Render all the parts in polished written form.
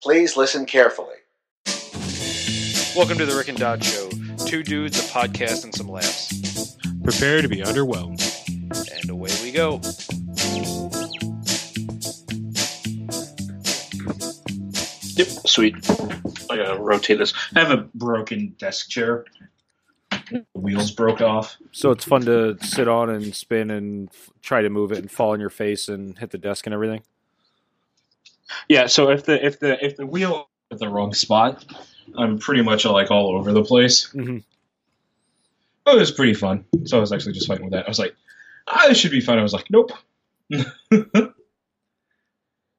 Please listen carefully. Welcome to the Rick and Dodd Show. Two dudes, a podcast, and some laughs. Prepare to be underwhelmed. And away we go. Yep, sweet. I gotta rotate this. I have a broken desk chair. The wheels broke off. So it's fun to sit on and spin and try to move it and fall on your face and hit the desk and everything? Yeah, so if the wheel is at the wrong spot, I'm pretty much like all over the place. Mm-hmm. But it was pretty fun. So I was actually just fighting with that. I was like, this should be fun. I was like, nope.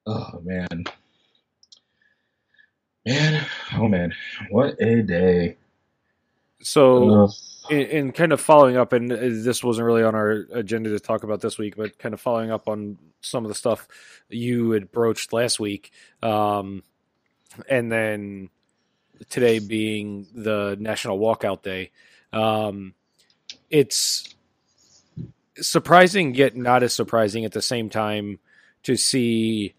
Oh, man. Man, oh, man. What a day. So, in kind of following up, and this wasn't really on our agenda to talk about this week, but kind of following up on some of the stuff you had broached last week, and then today being the National Walkout Day, it's surprising yet not as surprising at the same time to see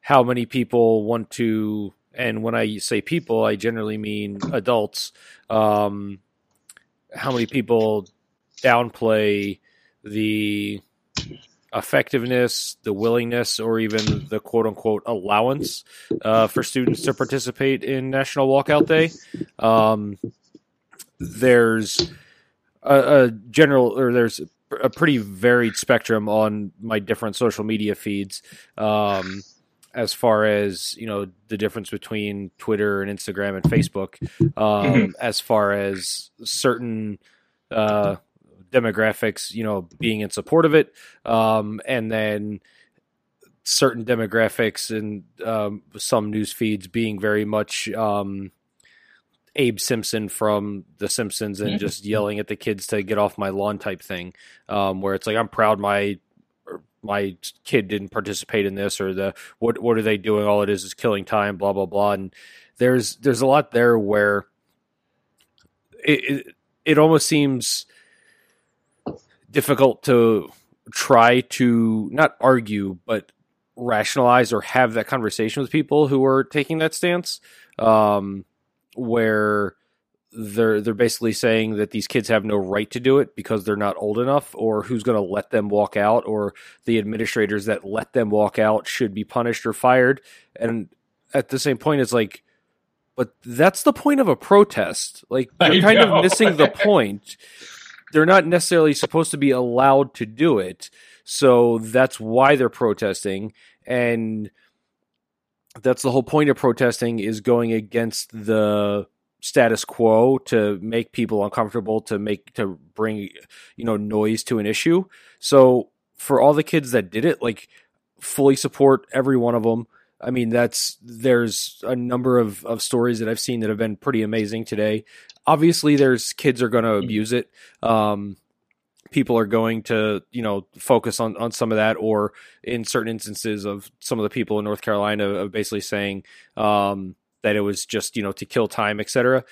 how many people want to... And when I say people, I generally mean adults. How many people downplay the effectiveness, the willingness, or even the quote-unquote allowance for students to participate in National Walkout Day? There's a general, or there's a pretty varied spectrum on my different social media feeds. As far as, you know, the difference between Twitter and Instagram and Facebook, as far as certain demographics, you know, being in support of it, and then certain demographics and some news feeds being very much Abe Simpson from The Simpsons and just yelling at the kids to get off my lawn type thing, where it's like, I'm proud my kid didn't participate in this, or the what are they doing? All it is killing time, blah, blah, blah. And there's a lot there where it almost seems difficult to try to not argue, but rationalize or have that conversation with people who are taking that stance, where they're basically saying that these kids have no right to do it because they're not old enough, or who's going to let them walk out, or the administrators that let them walk out should be punished or fired. And at the same point, it's like, but that's the point of a protest. Like, they're kind of missing the point. They're not necessarily supposed to be allowed to do it. So that's why they're protesting. And that's the whole point of protesting, is going against the status quo to make people uncomfortable, to bring, you know, noise to an issue. So for all the kids that did it, like, fully support every one of them. I mean, there's a number of stories that I've seen that have been pretty amazing today. Obviously there's kids are going to abuse it. People are going to, you know, focus on some of that, or in certain instances of some of the people in North Carolina of basically saying, that it was just, you know, to kill time, etc.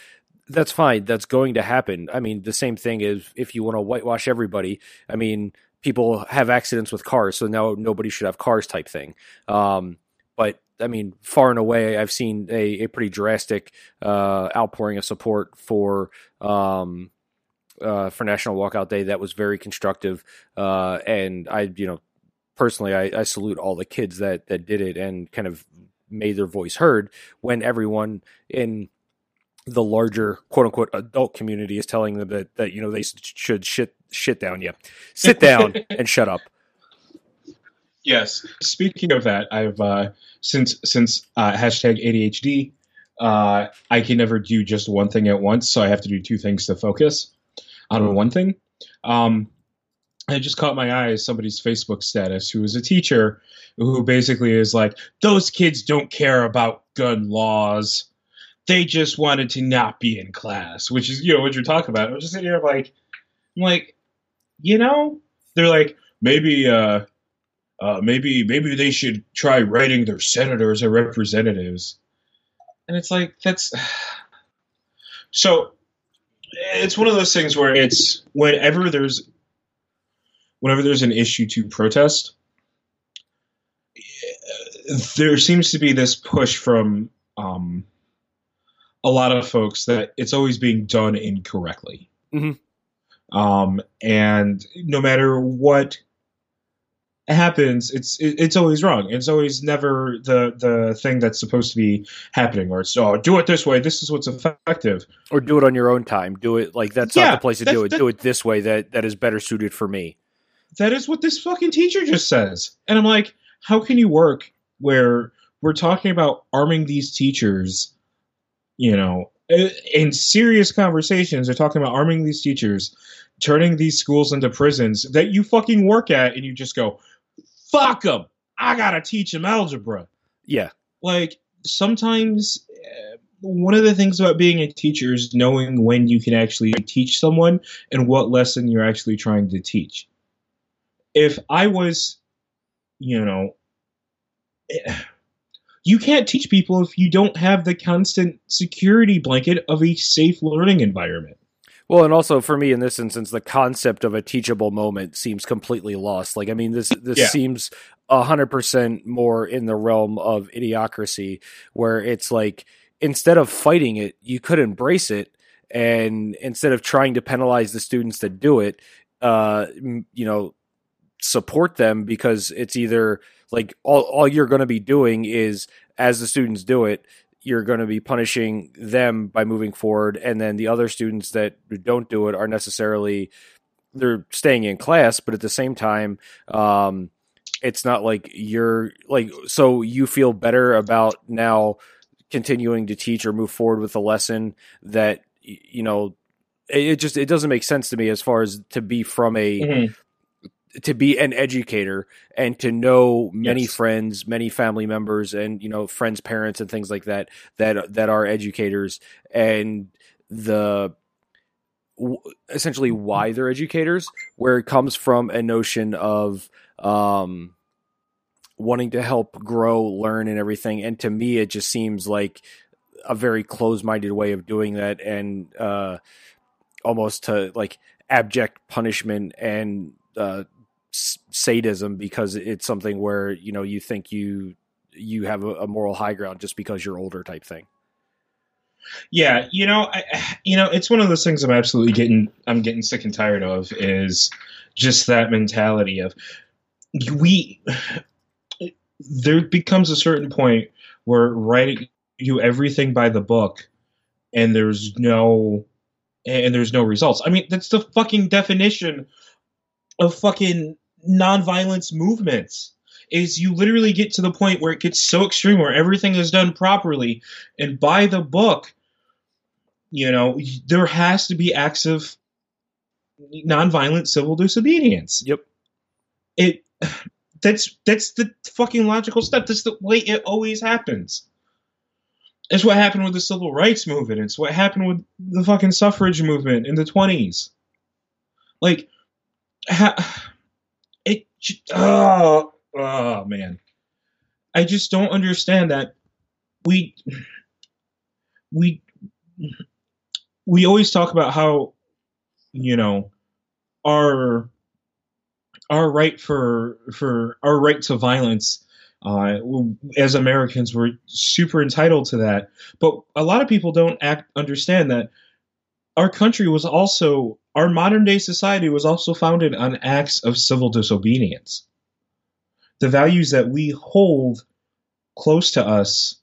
That's fine. That's going to happen. I mean, the same thing is if you want to whitewash everybody. I mean, people have accidents with cars, so now nobody should have cars type thing. But I mean, far and away, I've seen a pretty drastic outpouring of support for National Walkout Day that was very constructive. And I, you know, personally, I salute all the kids that did it and kind of made their voice heard when everyone in the larger quote unquote adult community is telling them that, you know, they should shit down. Yeah. Sit down and shut up. Yes. Speaking of that, I've, since hashtag ADHD, I can never do just one thing at once. So I have to do two things to focus on one thing. I just caught my eye as somebody's Facebook status who is a teacher who basically is like, those kids don't care about gun laws. They just wanted to not be in class, which is, you know, what you're talking about. I was just sitting here like, you know, they're like, maybe they should try writing their senators or representatives. And it's like, that's so it's one of those things where it's whenever there's an issue to protest, there seems to be this push from a lot of folks that it's always being done incorrectly. Mm-hmm. And no matter what happens, it's always wrong. It's always never the thing that's supposed to be happening, or it's, oh, do it this way, this is what's effective. Or do it on your own time. Do it like that's not the place to do it. Do it this way, that is better suited for me. That is what this fucking teacher just says. And I'm like, how can you work where we're talking about arming these teachers, you know, in serious conversations, they're talking about arming these teachers, turning these schools into prisons that you fucking work at, and you just go, fuck them. I gotta teach them algebra. Yeah. Like, sometimes one of the things about being a teacher is knowing when you can actually teach someone and what lesson you're actually trying to teach. If I was, you know, you can't teach people if you don't have the constant security blanket of a safe learning environment. Well, and also for me in this instance, the concept of a teachable moment seems completely lost. Like, I mean, this seems 100% more in the realm of idiocracy, where it's like, instead of fighting it, you could embrace it. And instead of trying to penalize the students that do it, you know, support them, because it's either like all you're going to be doing is, as the students do it, you're going to be punishing them by moving forward. And then the other students that don't do it are necessarily, they're staying in class, but at the same time, it's not like you're like, so you feel better about now continuing to teach or move forward with a lesson that, you know, it doesn't make sense to me as far as to be from a, mm-hmm. to be an educator and to know many friends, many family members, and, you know, friends, parents and things like that are educators, and essentially why they're educators, where it comes from a notion of, wanting to help grow, learn and everything. And to me, it just seems like a very close-minded way of doing that. And, almost to like abject punishment and, sadism, because it's something where, you know, you think you have a moral high ground just because you're older type thing. Yeah. You know, it's one of those things I'm getting sick and tired of, is just that mentality of there becomes a certain point where you do everything by the book and there's no results. I mean, that's the fucking definition of fucking nonviolence movements, is you literally get to the point where it gets so extreme where everything is done properly and by the book. You know, there has to be acts of nonviolent civil disobedience. Yep. That's the fucking logical step. That's the way it always happens. It's what happened with the civil rights movement. It's what happened with the fucking suffrage movement in the 1920s. Like, man, I just don't understand that we always talk about how, you know, our right to violence, as Americans, we're super entitled to that, but a lot of people don't understand that our country was also. Our modern-day society was also founded on acts of civil disobedience. The values that we hold close to us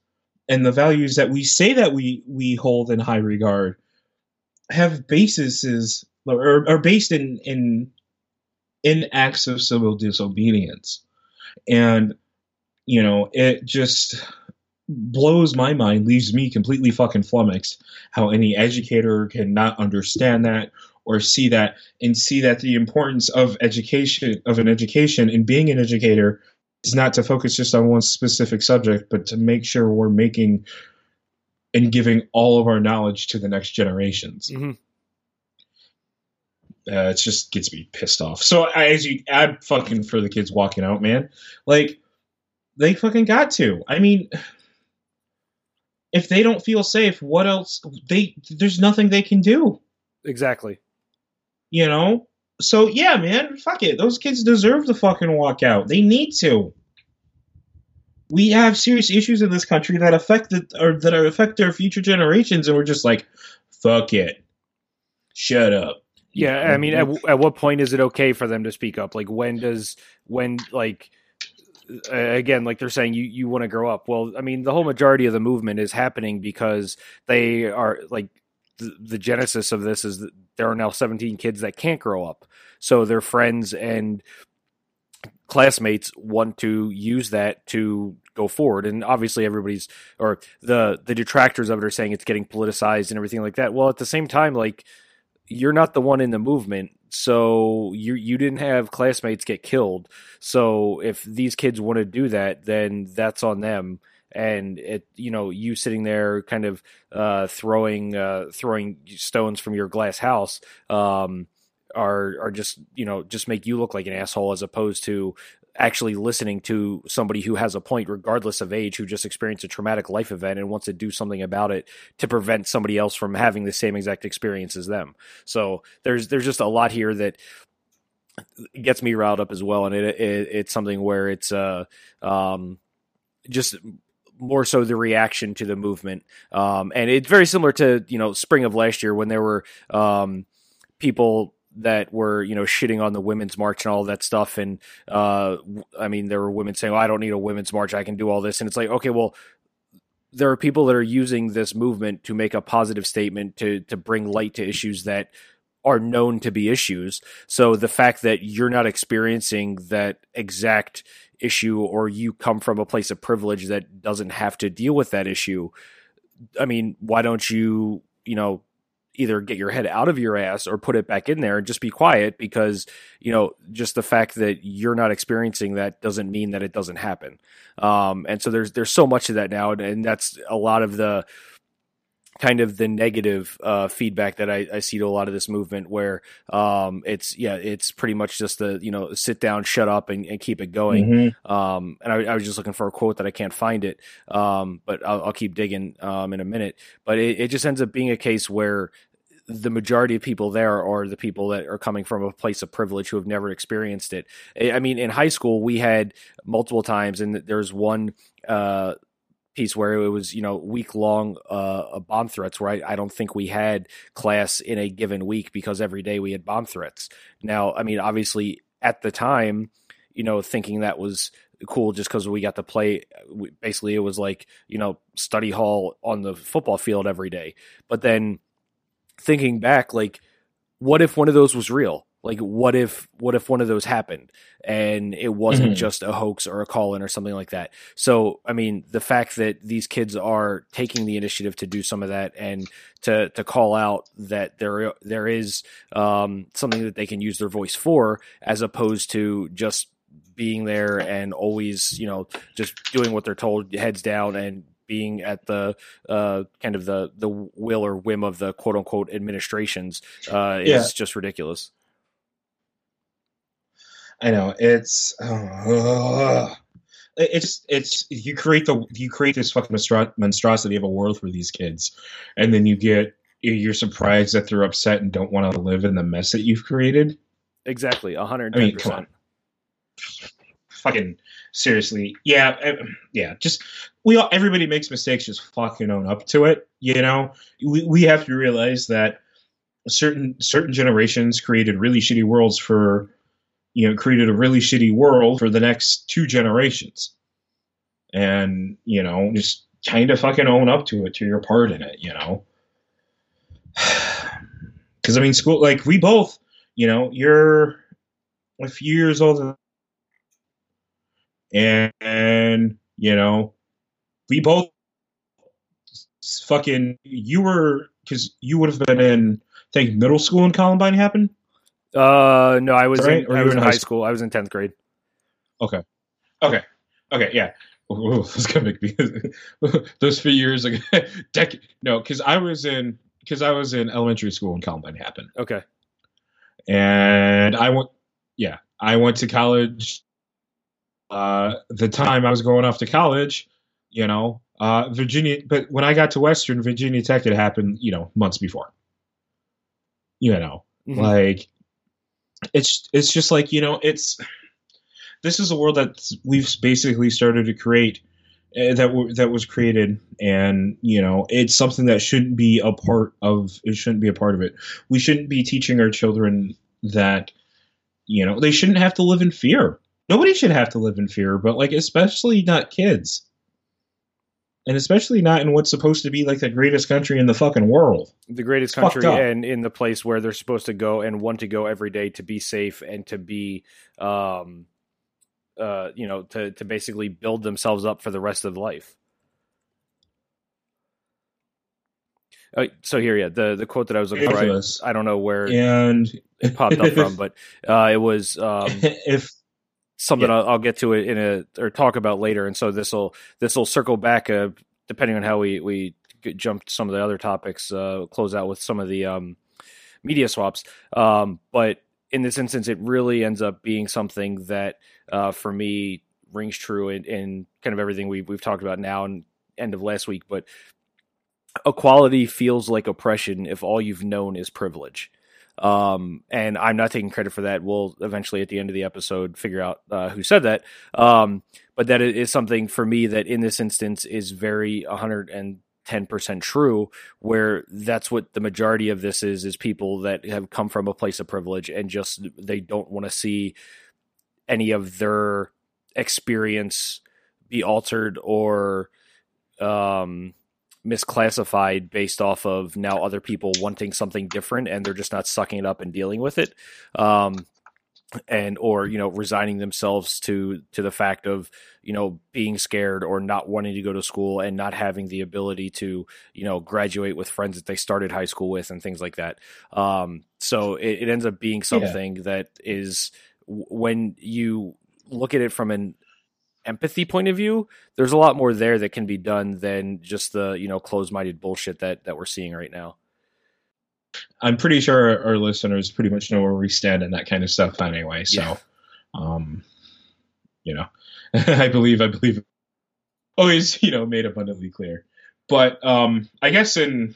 and the values that we say that we hold in high regard have bases or are based in acts of civil disobedience. And, you know, it just blows my mind, leaves me completely fucking flummoxed how any educator cannot understand that, or see that the importance of education, of an education, and being an educator is not to focus just on one specific subject, but to make sure we're making and giving all of our knowledge to the next generations. Mm-hmm. It just gets me pissed off. So I'm fucking for the kids walking out, man. Like, they fucking got to. I mean, if they don't feel safe, what else? There's nothing they can do. Exactly. You know? So, yeah, man, fuck it. Those kids deserve to fucking walk out. They need to. we have serious issues in this country that affect our future generations, and we're just like, fuck it, shut up. Yeah, I mean, at what point is it okay for them to speak up? Like, again, like they're saying, you want to grow up. Well, I mean, the whole majority of the movement is happening because they are like the genesis of this is that there are now 17 kids that can't grow up. So their friends and classmates want to use that to go forward. And obviously the detractors of it are saying it's getting politicized and everything like that. Well, at the same time, like, you're not the one in the movement, so you didn't have classmates get killed. So if these kids want to do that, then that's on them. And you sitting there kind of throwing stones from your glass house are just make you look like an asshole, as opposed to actually listening to somebody who has a point, regardless of age, who just experienced a traumatic life event and wants to do something about it to prevent somebody else from having the same exact experience as them. So there's just a lot here that gets me riled up as well. And it's something where it's just more so the reaction to the movement. And it's very similar to, spring of last year when there were people that were, shitting on the women's march and all that stuff. And, I mean, there were women saying, oh, I don't need a women's march, I can do all this. And it's like, okay, well, there are people that are using this movement to make a positive statement, to bring light to issues that are known to be issues. So the fact that you're not experiencing that exact issue, or you come from a place of privilege that doesn't have to deal with that issue. I mean, why don't you, either get your head out of your ass or put it back in there and just be quiet, because, just the fact that you're not experiencing that doesn't mean that it doesn't happen. And so there's so much of that now. And that's a lot of the kind of the negative feedback that I see to a lot of this movement, where it's pretty much just the, sit down, shut up and keep it going. Mm-hmm. And I was just looking for a quote that I can't find it, but I'll keep digging in a minute. But it just ends up being a case where the majority of people there are the people that are coming from a place of privilege who have never experienced it. I mean, in high school, we had multiple times, and there's one piece where it was, week long bomb threats, where I don't think we had class in a given week because every day we had bomb threats. Now, I mean, obviously at the time, thinking that was cool just because we got to play. Basically, it was like, study hall on the football field every day. But then thinking back, like, what if one of those was real? Like, what if one of those happened and it wasn't just a hoax or a call-in or something like that? So, I mean, the fact that these kids are taking the initiative to do some of that and to call out that there is something that they can use their voice for, as opposed to just being there and always, just doing what they're told, heads down, and being at the kind of the will or whim of the quote-unquote administrations is just ridiculous. I know it's you create this fucking monstrosity of a world for these kids, and then you're surprised that they're upset and don't want to live in the mess that you've created. Exactly, 110%. I mean, come on, fucking seriously, yeah. Just everybody makes mistakes. Just fucking own up to it. We have to realize that certain generations created a really shitty world for the next two generations. And, just kind of fucking own up to it, to your part in it, Because, I mean, school, like, we both, you're a few years older. And, we both fucking, because you would have been in, I think, middle school when Columbine happened? No, I was in high school. I was in 10th grade. Okay. Yeah. Ooh, that's gonna make me those few years ago. No, because I was in elementary school when Columbine happened. Okay. And I went to college. The time I was going off to college, Virginia. But when I got to Western, Virginia Tech had happened, months before. Mm-hmm. Like. It's just like, this is a world that we've basically started to create that was created, and you know, it's something that shouldn't be a part of. It shouldn't be a part of it. We shouldn't be teaching our children that, you know, they shouldn't have to live in fear. Nobody should have to live in fear, but like especially not kids, and especially not in what's supposed to be like the greatest country in the fucking world. The greatest country, and in the place where they're supposed to go and want to go every day to be safe and to be, you know, to basically build themselves up for the rest of life. So here, yeah, the quote that I was looking for, I don't know where it popped up from, but it was something I'll get to it in or talk about later. And so this will circle back, depending on how we jump to some of the other topics, close out with some of the media swaps. But in this instance, it really ends up being something that for me rings true in kind of everything we've talked about now and end of last week, but equality feels like oppression if all you've known is privilege. And I'm not taking credit for that. We'll eventually at the end of the episode figure out who said that. But that is something for me that in this instance is very 110% true, where that's what the majority of this is people that have come from a place of privilege and just they don't want to see any of their experience be altered or misclassified based off of now other people wanting something different, and they're just not sucking it up and dealing with it. And, or, you know, resigning themselves to the fact of, you know, being scared or not wanting to go to school and not having the ability to, you know, graduate with friends that they started high school with and things like that. So it ends up being something that is, when you look at it from an empathy point of view, there's a lot more there that can be done than just the, you know, closed-minded bullshit that we're seeing right now. I'm pretty sure our listeners pretty much know where we stand in that kind of stuff anyway. So, you know, I believe always, you know, made abundantly clear, but I guess in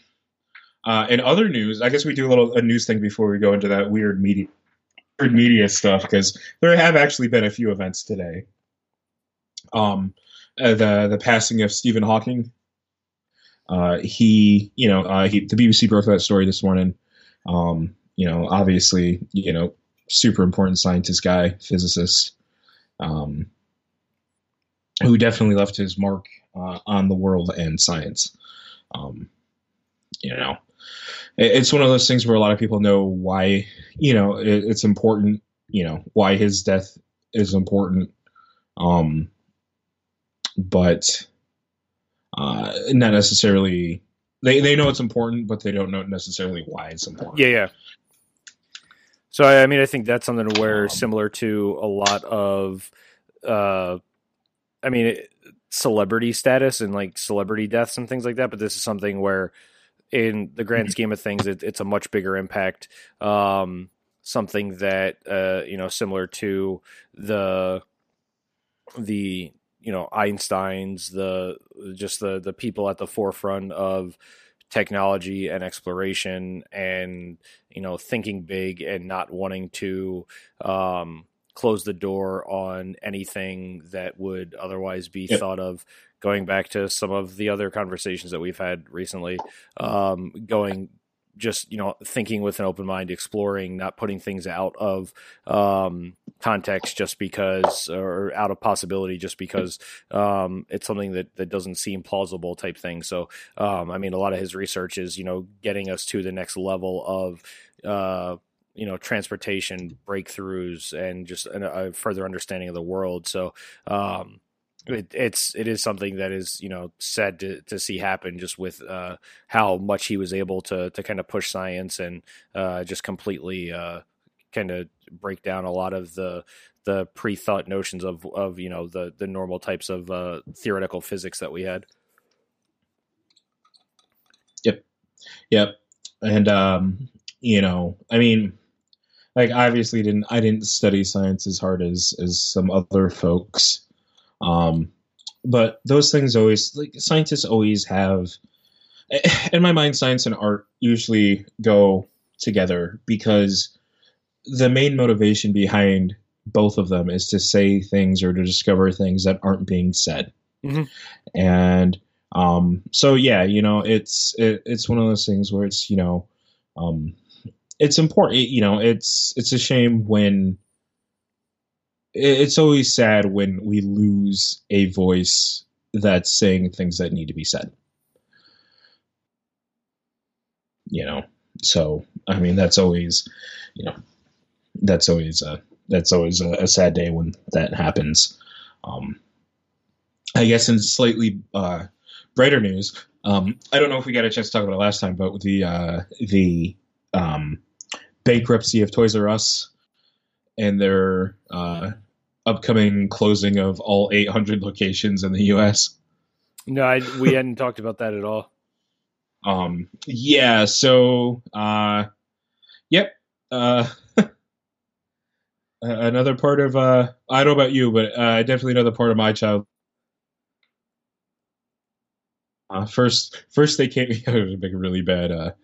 other news, I guess we do a news thing before we go into that weird media stuff, because there have actually been a few events today. The passing of Stephen Hawking. The BBC broke that story this morning. You know, obviously, you know, super important scientist guy, physicist, who definitely left his mark on the world and science. You know, it's one of those things where a lot of people know why, you know, it's important, you know, why his death is important. But not necessarily they know it's important, but they don't know necessarily why it's important. Yeah. So I mean, I think that's something where similar to a lot of, celebrity status and like celebrity deaths and things like that. But this is something where, in the grand scheme of things, it's a much bigger impact. Something that you know, similar to the you know, Einstein's, the people at the forefront of technology and exploration and, you know, thinking big and not wanting to close the door on anything that would otherwise be thought of. Going back to some of the other conversations that we've had recently, just, you know, thinking with an open mind, exploring, not putting things out of context just because, or out of possibility just because it's something that doesn't seem plausible type thing. So, I mean, a lot of his research is, you know, getting us to the next level of, you know, transportation breakthroughs and just a further understanding of the world. So, it is something that is, you know, sad to see happen just with how much he was able to kind of push science and just completely kind of break down a lot of the pre-thought notions of you know, the normal types of theoretical physics that we had. Yep. And, you know, I mean, like obviously I didn't study science as hard as some other folks. But those things always, like scientists always have, in my mind, science and art usually go together because the main motivation behind both of them is to say things or to discover things that aren't being said. Mm-hmm. And so, yeah, you know, it's one of those things where it's, you know, it's important, you know, it's a shame when it's always sad when we lose a voice that's saying things that need to be said, you know? So, I mean, that's always, you know, that's always a sad day when that happens. I guess in slightly brighter news, I don't know if we got a chance to talk about it last time, but with the bankruptcy of Toys R Us and their upcoming closing of all 800 locations in the U.S. No, we hadn't talked about that at all. Yeah. So, yep. Another part of I don't know about you, but I definitely know the part of my child. First they came. It was a big, really bad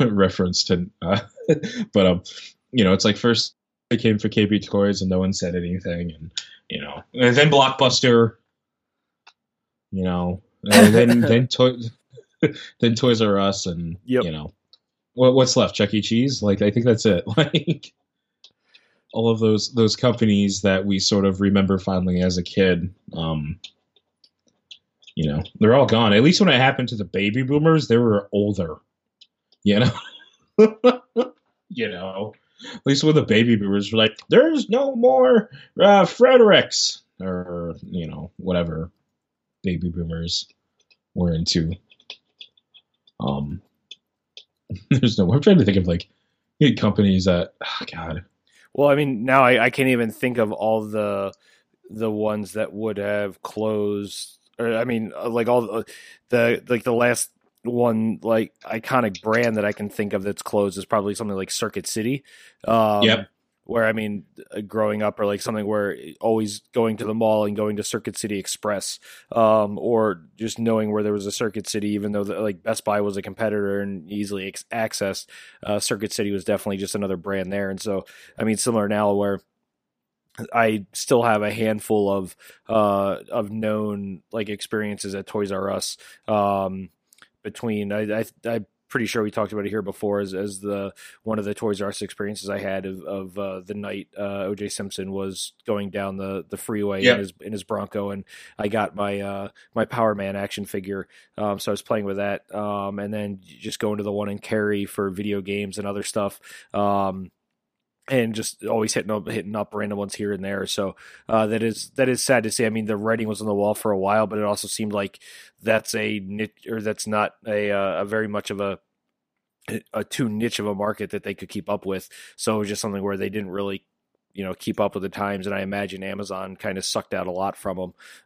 reference to, but you know, it's like first they came for KB Toys and no one said anything, and you know, and then Blockbuster, you know, and then Toys R Us, and yep. You know, what's left? Chuck E. Cheese? Like, I think that's it. Like, all of those companies that we sort of remember fondly as a kid, you know, they're all gone. At least when it happened to the baby boomers, they were older, you know. You know, at least when the baby boomers were like, "There's no more Fredericks," or you know, whatever baby boomers were into. There's no more. I'm trying to think of like companies that. Oh, God. Well, I mean, now I can't even think of all the ones that would have closed, or I mean, like all the last one, like iconic brand that I can think of that's closed is probably something like Circuit City. Yep. Where, I mean, growing up, or like something where always going to the mall and going to Circuit City Express, or just knowing where there was a Circuit City, even though like Best Buy was a competitor and easily accessed, Circuit City was definitely just another brand there. And so, I mean, similar now where I still have a handful of known like experiences at Toys R Us, between I pretty sure we talked about it here before as the one of the Toys R Us experiences I had of the night O.J. Simpson was going down the freeway, yep, in his Bronco, and I got my Power Man action figure, so I was playing with that, and then just going to the one in Cary for video games and other stuff, and just always hitting up random ones here and there. So that is sad to see. I mean, the writing was on the wall for a while, but it also seemed like that's a niche, or that's not a very much of a too niche of a market that they could keep up with. So it was just something where they didn't really, you know, keep up with the times. And I imagine Amazon kind of sucked out a lot from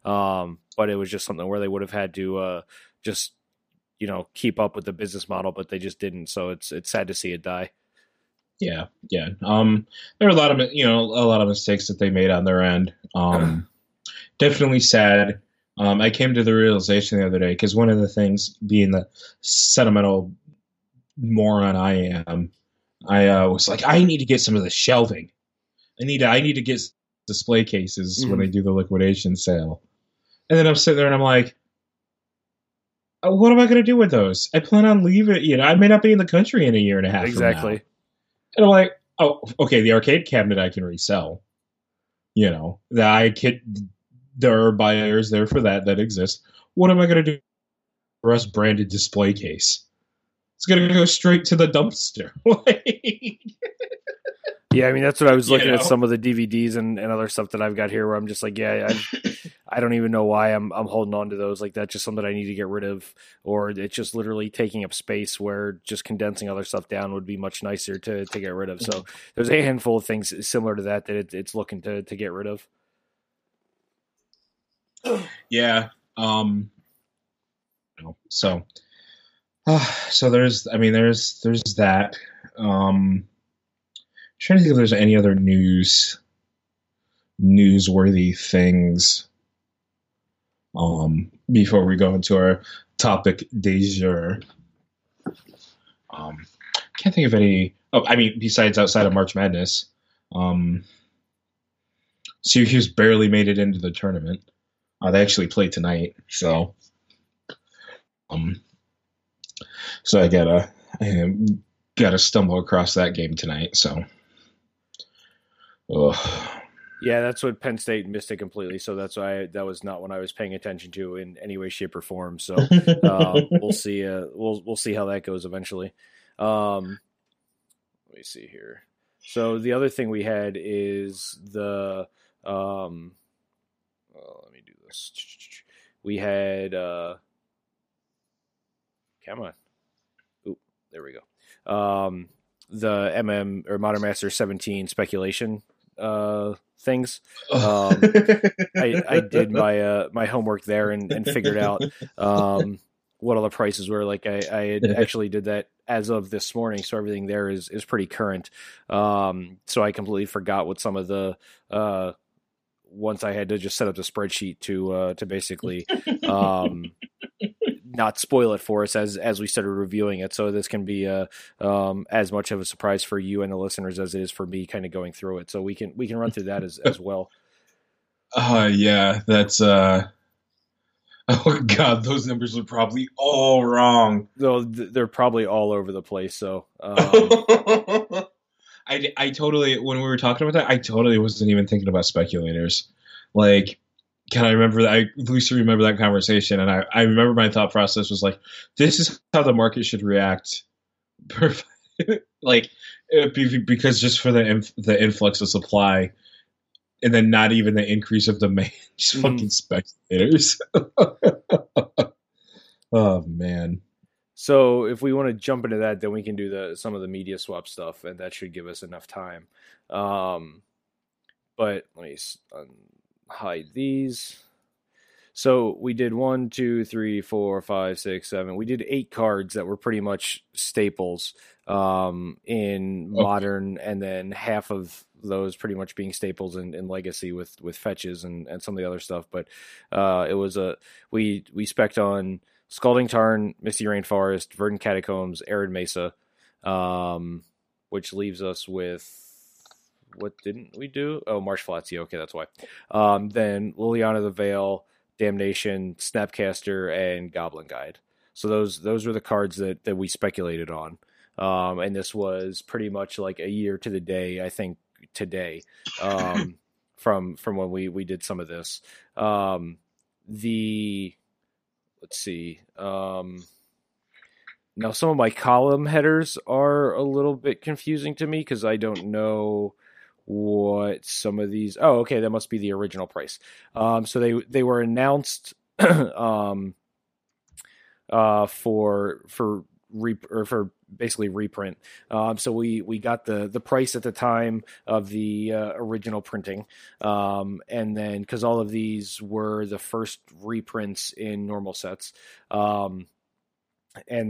them. But it was just something where they would have had to just, you know, keep up with the business model, but they just didn't. So it's sad to see it die. Yeah, yeah. There are a lot of mistakes that they made on their end. Definitely sad. I came to the realization the other day, because one of the things, being the sentimental moron I am, I was like, I need to get some of the shelving. I need to get display cases when they do the liquidation sale. And then I'm sitting there and I'm like, what am I going to do with those? I plan on leaving. You know, I may not be in the country in a year and a half. Exactly. From now. And I'm like, oh, okay, the arcade cabinet I can resell. You know, there are buyers there for that exist. What am I going to do for us branded display case? It's going to go straight to the dumpster. Yeah, I mean, that's what I was looking at some of the DVDs and other stuff that I've got here where I'm just like, yeah, I don't even know why I'm holding on to those. Like, that's just something I need to get rid of, or it's just literally taking up space where just condensing other stuff down would be much nicer to get rid of. So there's a handful of things similar to that it's looking to get rid of. Yeah. So there's that. Trying to think if there's any other newsworthy things before we go into our topic du jour. Can't think of any. Oh, I mean, besides outside of March Madness, Syracuse barely made it into the tournament. They actually play tonight, so so I gotta stumble across that game tonight. So, ugh. Yeah, that's what Penn State missed it completely. So that's why that was not one I was paying attention to in any way, shape, or form. So we'll see. We'll see how that goes eventually. Let me see here. So the other thing we had is the. Well, let me do this. We had. Come on. Oop, there we go. The MM or Modern Masters 17 speculation. Things. I did my my homework there and figured out what all the prices were. Like I had actually did that as of this morning, so everything there is pretty current. So I completely forgot what some of the once I had to just set up the spreadsheet to basically not spoil it for us as we started reviewing it. So this can be as much of a surprise for you and the listeners as it is for me kind of going through it. So we can run through that as well. Yeah, that's oh God, those numbers are probably all wrong. No, they're probably all over the place. So I totally, when we were talking about that, I totally wasn't even thinking about speculators. Like, can I remember that? I loosely remember that conversation, and I remember my thought process was like, this is how the market should react. Like, because just for the influx of supply, and then not even the increase of demand, just fucking speculators. Oh, man. So if we want to jump into that, then we can do some of the media swap stuff, and that should give us enough time. But let me... hide these. So we did 1, 2, 3, 4, 5, 6, 7. We did 8 cards that were pretty much staples in Modern, and then half of those pretty much being staples in Legacy with fetches and some of the other stuff. But it was we spec'd on Scalding Tarn, Misty Rainforest, Verdant Catacombs, Arid Mesa, which leaves us with. What didn't we do? Oh, Marsh Flats. Yeah, okay, that's why. Then Liliana the Veil, Damnation, Snapcaster, and Goblin Guide. So those were the cards that we speculated on. And this was pretty much like a year to the day, I think, today, from when we did some of this. Let's see. Now, some of my column headers are a little bit confusing to me because I don't know... what some of these... Oh, okay, that must be the original price. So they were announced for basically reprint. So we got the price at the time of the original printing, and then because all of these were the first reprints in normal sets, and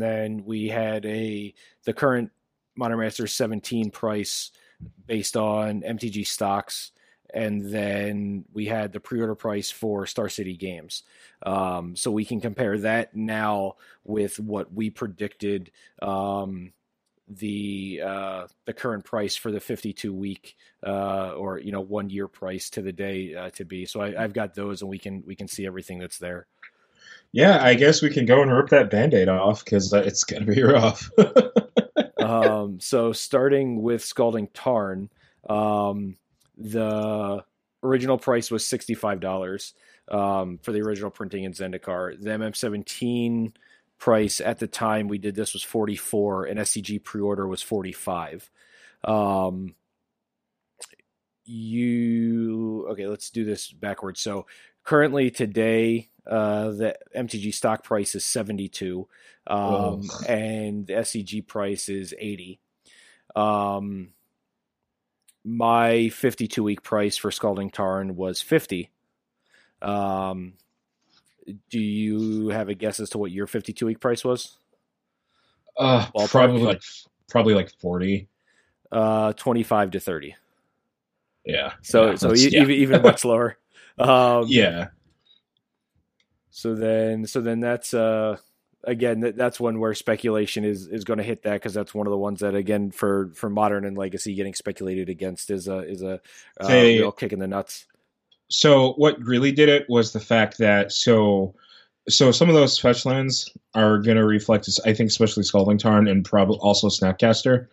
then we had the current Modern Masters 17 price. Based on MTG Stocks, and then we had the pre-order price for Star City Games. So we can compare that now with what we predicted the current price for the 52-week or 1-year price to the day to be. So I've got those, and we can see everything that's there. Yeah, I guess we can go and rip that Band-Aid off because it's gonna be rough. So starting with Scalding Tarn, the original price was $65 for the original printing in Zendikar. The MM17 price at the time we did this was $44, and SCG pre-order was $45. Okay, let's do this backwards. So currently today... the MTG stock price is $72, and the SCG price is $80. My 52-week price for Scalding Tarn was $50. Do you have a guess as to what your 52-week price was? Probably like $40. 25 to 30. Yeah. So even much lower. Yeah. So then that's again that's one where speculation is going to hit that because that's one of the ones that again for Modern and Legacy getting speculated against is a real kick in the nuts. So what really did it was the fact that so some of those fetch lands are going to reflect, I think, especially Scalding Tarn and probably also Snapcaster,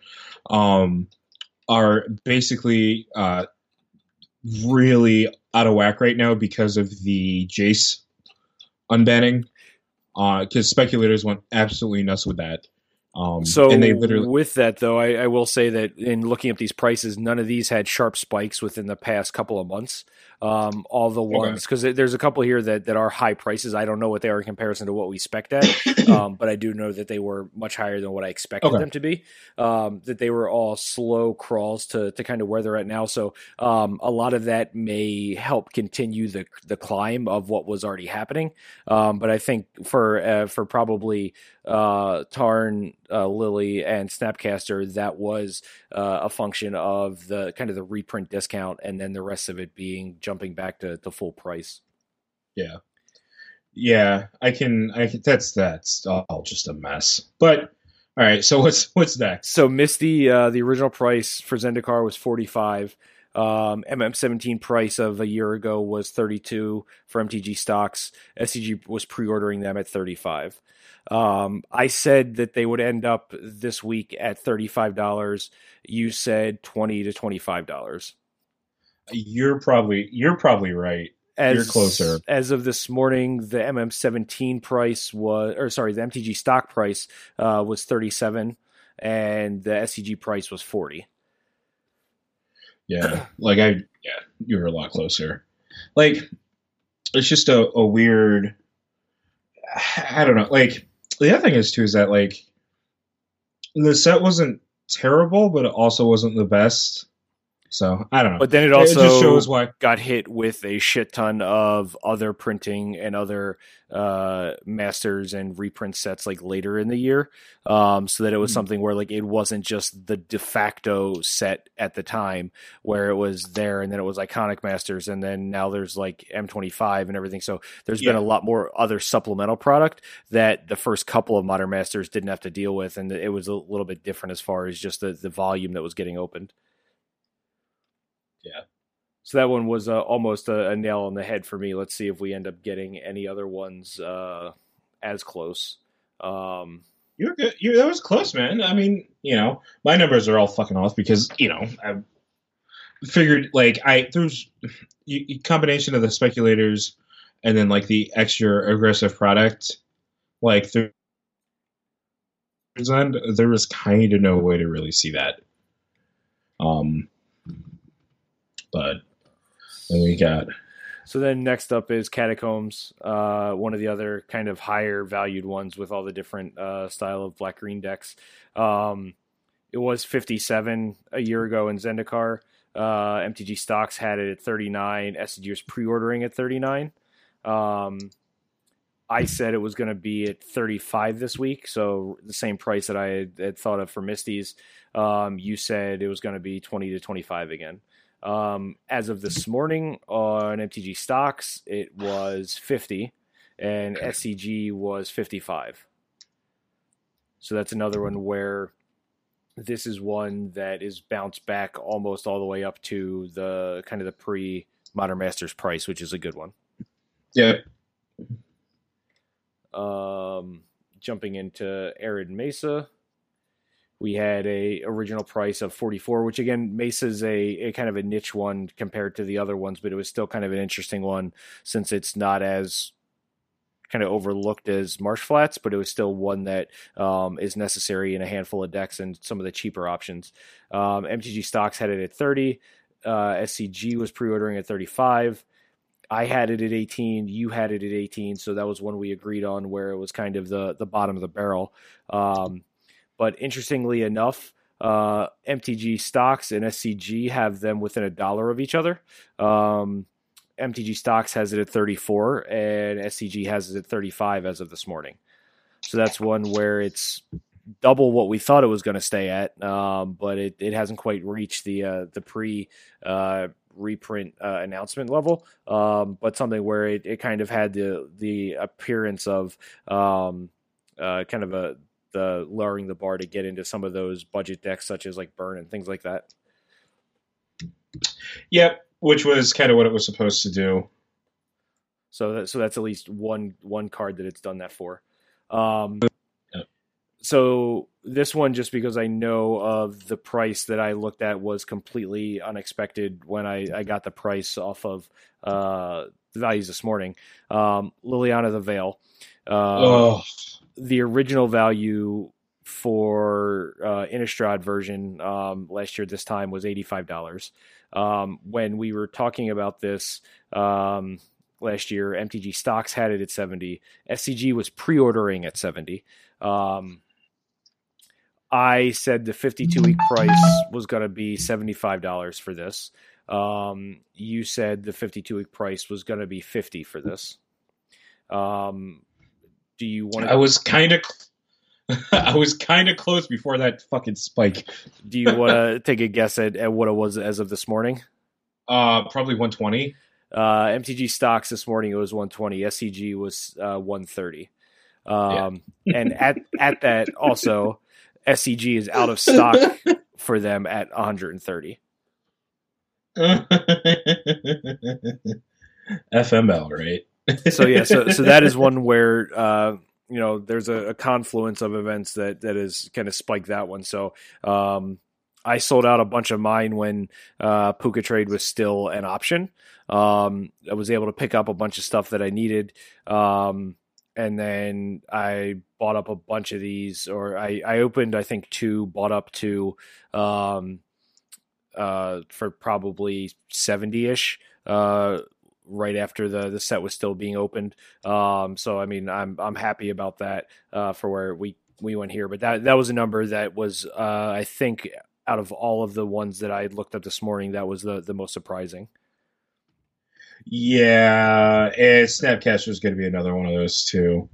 are basically really out of whack right now because of the Jace unbanning, because speculators went absolutely nuts with that. So and they literally... with that, though, I will say that in looking at these prices, none of these had sharp spikes within the past couple of months. All the ones, because there's a couple here that are high prices. I don't know what they are in comparison to what we expect at, but I do know that they were much higher than what I expected them to be, that they were all slow crawls to kind of where they're at now. So a lot of that may help continue the climb of what was already happening. But I think for probably Tarn, Lily, and Snapcaster, that was a function of the kind of the reprint discount, and then the rest of it being jumping back to full price. Yeah, I can that's all just a mess. But all right, so what's next? So Misty, the original price for Zendikar was $45. MM17 price of a year ago was $32 for MTG Stocks. SCG was pre-ordering them at $35. I said that they would end up this week at $35. You said $20 to $25. You're probably right. You're closer. As of this morning, the MM17 price was, the MTG Stock price was $37, and the SCG price was $40. Yeah, you were a lot closer. Like, it's just a weird, I don't know. Like, the other thing is too is that like the set wasn't terrible, but it also wasn't the best. So I don't know. But then it also just shows why got hit with a shit ton of other printing and other masters and reprint sets like later in the year. So that it was something where like it wasn't just the de facto set at the time where it was there, and then it was iconic masters, and then now there's like M25 and everything. So there's been a lot more other supplemental product that the first couple of Modern Masters didn't have to deal with, and it was a little bit different as far as just the volume that was getting opened. Yeah. So that one was almost a nail on the head for me. Let's see if we end up getting any other ones as close. You're good. That was close, man. I mean, my numbers are all fucking off because, I figured there's a combination of the speculators and then like the extra aggressive product. Like there was kind of no way to really see that. But then we got. So then next up is Catacombs, one of the other kind of higher valued ones with all the different style of black-green decks. It was $57 a year ago in Zendikar. MTG Stocks had it at $39. SCG was pre-ordering at $39. I said it was going to be at $35 this week, so the same price that I had thought of for Misty's. You said it was going to be $20 to $25 again. As of this morning on MTG Stocks, it was $50 and SCG was $55. So that's another one where this is one that is bounced back almost all the way up to the kind of the pre-Modern Masters price, which is a good one. Yeah. Jumping into Arid Mesa. We had a original price of $44, which again, Mesa's a kind of a niche one compared to the other ones, but it was still kind of an interesting one since it's not as kind of overlooked as Marsh Flats, but it was still one that is necessary in a handful of decks and some of the cheaper options. MTG Stocks had it at $30. SCG was pre-ordering at $35. I had it at $18, you had it at $18, so that was one we agreed on where it was kind of the bottom of the barrel. But interestingly enough, MTG Stocks and SCG have them within $1 of each other. MTG Stocks has it at $34, and SCG has it at $35 as of this morning. So that's one where it's double what we thought it was going to stay at, but it hasn't quite reached the pre-reprint announcement level, but something where it kind of had the appearance of kind of a... the lowering the bar to get into some of those budget decks, such as like Burn and things like that. Yep. Which was kind of what it was supposed to do. So that's at least one card that it's done that for. Yeah. So this one, just because I know of the price that I looked at, was completely unexpected when I got the price off of the values this morning. Liliana the Veil. The original value for Innistrad version last year this time was $85. When we were talking about this last year, MTG Stocks had it at 70. SCG was pre-ordering at 70. I said the 52-week price was going to be $75 for this. You said the 52-week price was going to be $50 for this. Do you want to... I was kind of close before that fucking spike. Do you want to take a guess at what it was as of this morning? Probably 120. MTG Stocks this morning, it was 120. SCG was 130. Yeah. And at that also, SCG is out of stock for them at 130. FML, right? So yeah, so that is one where there's a confluence of events that is kind of spiked that one. So I sold out a bunch of mine when Puka Trade was still an option. I was able to pick up a bunch of stuff that I needed. And then I bought up a bunch of these, or I opened, I think, two, bought up two for probably 70-ish right after the set was still being opened. So, I mean, I'm happy about that for where we went here. But that was a number that was, I think, out of all of the ones that I had looked up this morning, that was the most surprising. Yeah, Snapcaster is going to be another one of those too.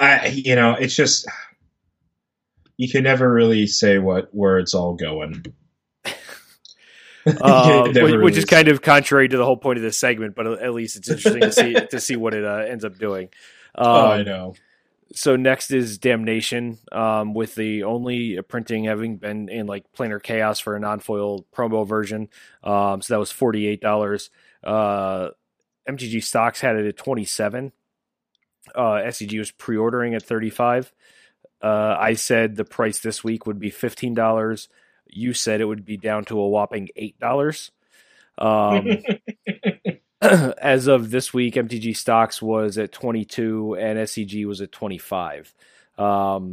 It's just, you can never really say where it's all going. Which is kind of contrary to the whole point of this segment, but at least it's interesting to see what it ends up doing. I know. So next is Damnation, with the only printing having been in like Planar Chaos for a non-foil promo version. So that was $48. MTG Stocks had it at 27. SCG was pre-ordering at 35. I said the price this week would be $15. You said it would be down to a whopping $8. As of this week, MTG Stocks was at 22 and SCG was at 25. So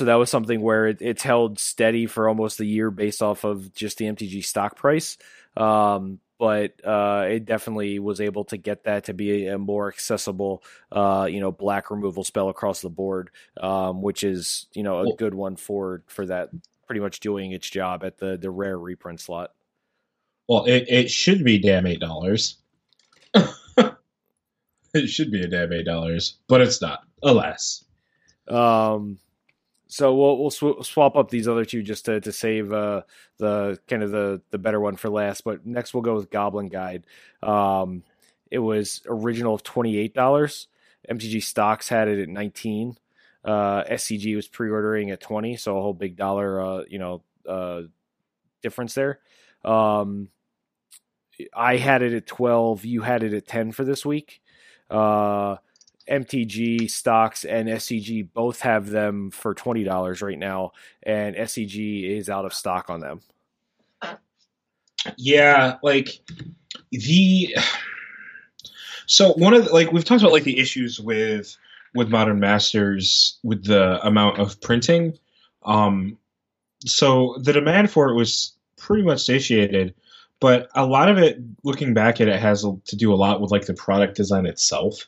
that was something where it's held steady for almost a year based off of just the MTG stock price. But it definitely was able to get that to be a more accessible, black removal spell across the board, which is, a good one for that. Pretty much doing its job at the rare reprint slot. Well, it should be damn $8. It should be a damn $8, but it's not, alas. So we'll swap up these other two just to save the kind of the better one for last. But next we'll go with Goblin Guide. It was original of $28. MTG Stocks had it at $19. SCG was pre-ordering at 20, so a whole big dollar, difference there. I had it at 12. You had it at 10 for this week. MTG Stocks and SCG both have them for $20 right now, and SCG is out of stock on them. Yeah, so one of the, we've talked about the issues with Modern Masters, with the amount of printing. So the demand for it was pretty much satiated, but a lot of it, looking back at it, has to do a lot with the product design itself,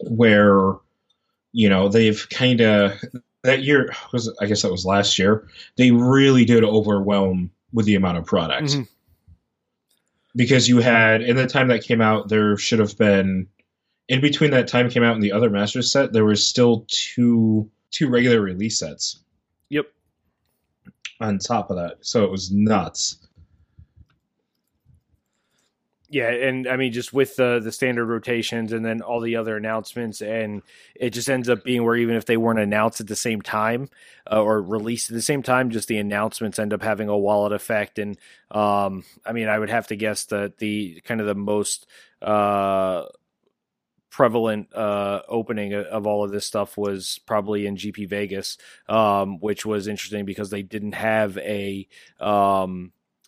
where, they've kind of, that year, I guess that was last year, they really did overwhelm with the amount of product. Mm-hmm. Because you had, in the time that came out, there should have been, in between that time came out and the other Masters set, there was still two regular release sets. Yep. On top of that. So it was nuts. Yeah, and I mean, just with the standard rotations and then all the other announcements, and it just ends up being where even if they weren't announced at the same time or released at the same time, just the announcements end up having a wallet effect. And I mean, I would have to guess that the kind of the most prevalent opening of all of this stuff was probably in GP Vegas, which was interesting because they didn't have a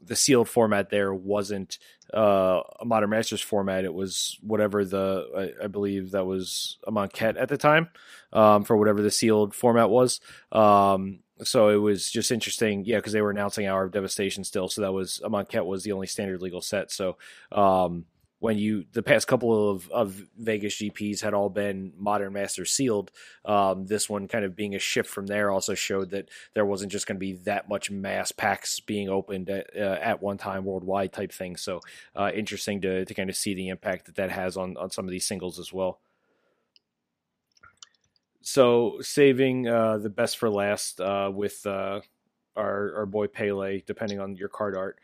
the sealed format there wasn't a Modern Masters format. It was whatever the, I believe that was a Monquette at the time for whatever the sealed format was. So it was just interesting. Yeah. Cause they were announcing Hour of Devastation still. So that was a Monquette was the only standard legal set. So when the past couple of Vegas GPs had all been Modern Masters sealed, this one kind of being a shift from there also showed that there wasn't just going to be that much mass packs being opened at one time worldwide type thing. So interesting to kind of see the impact that has on some of these singles as well. So saving the best for last with our boy Pele, depending on your card art.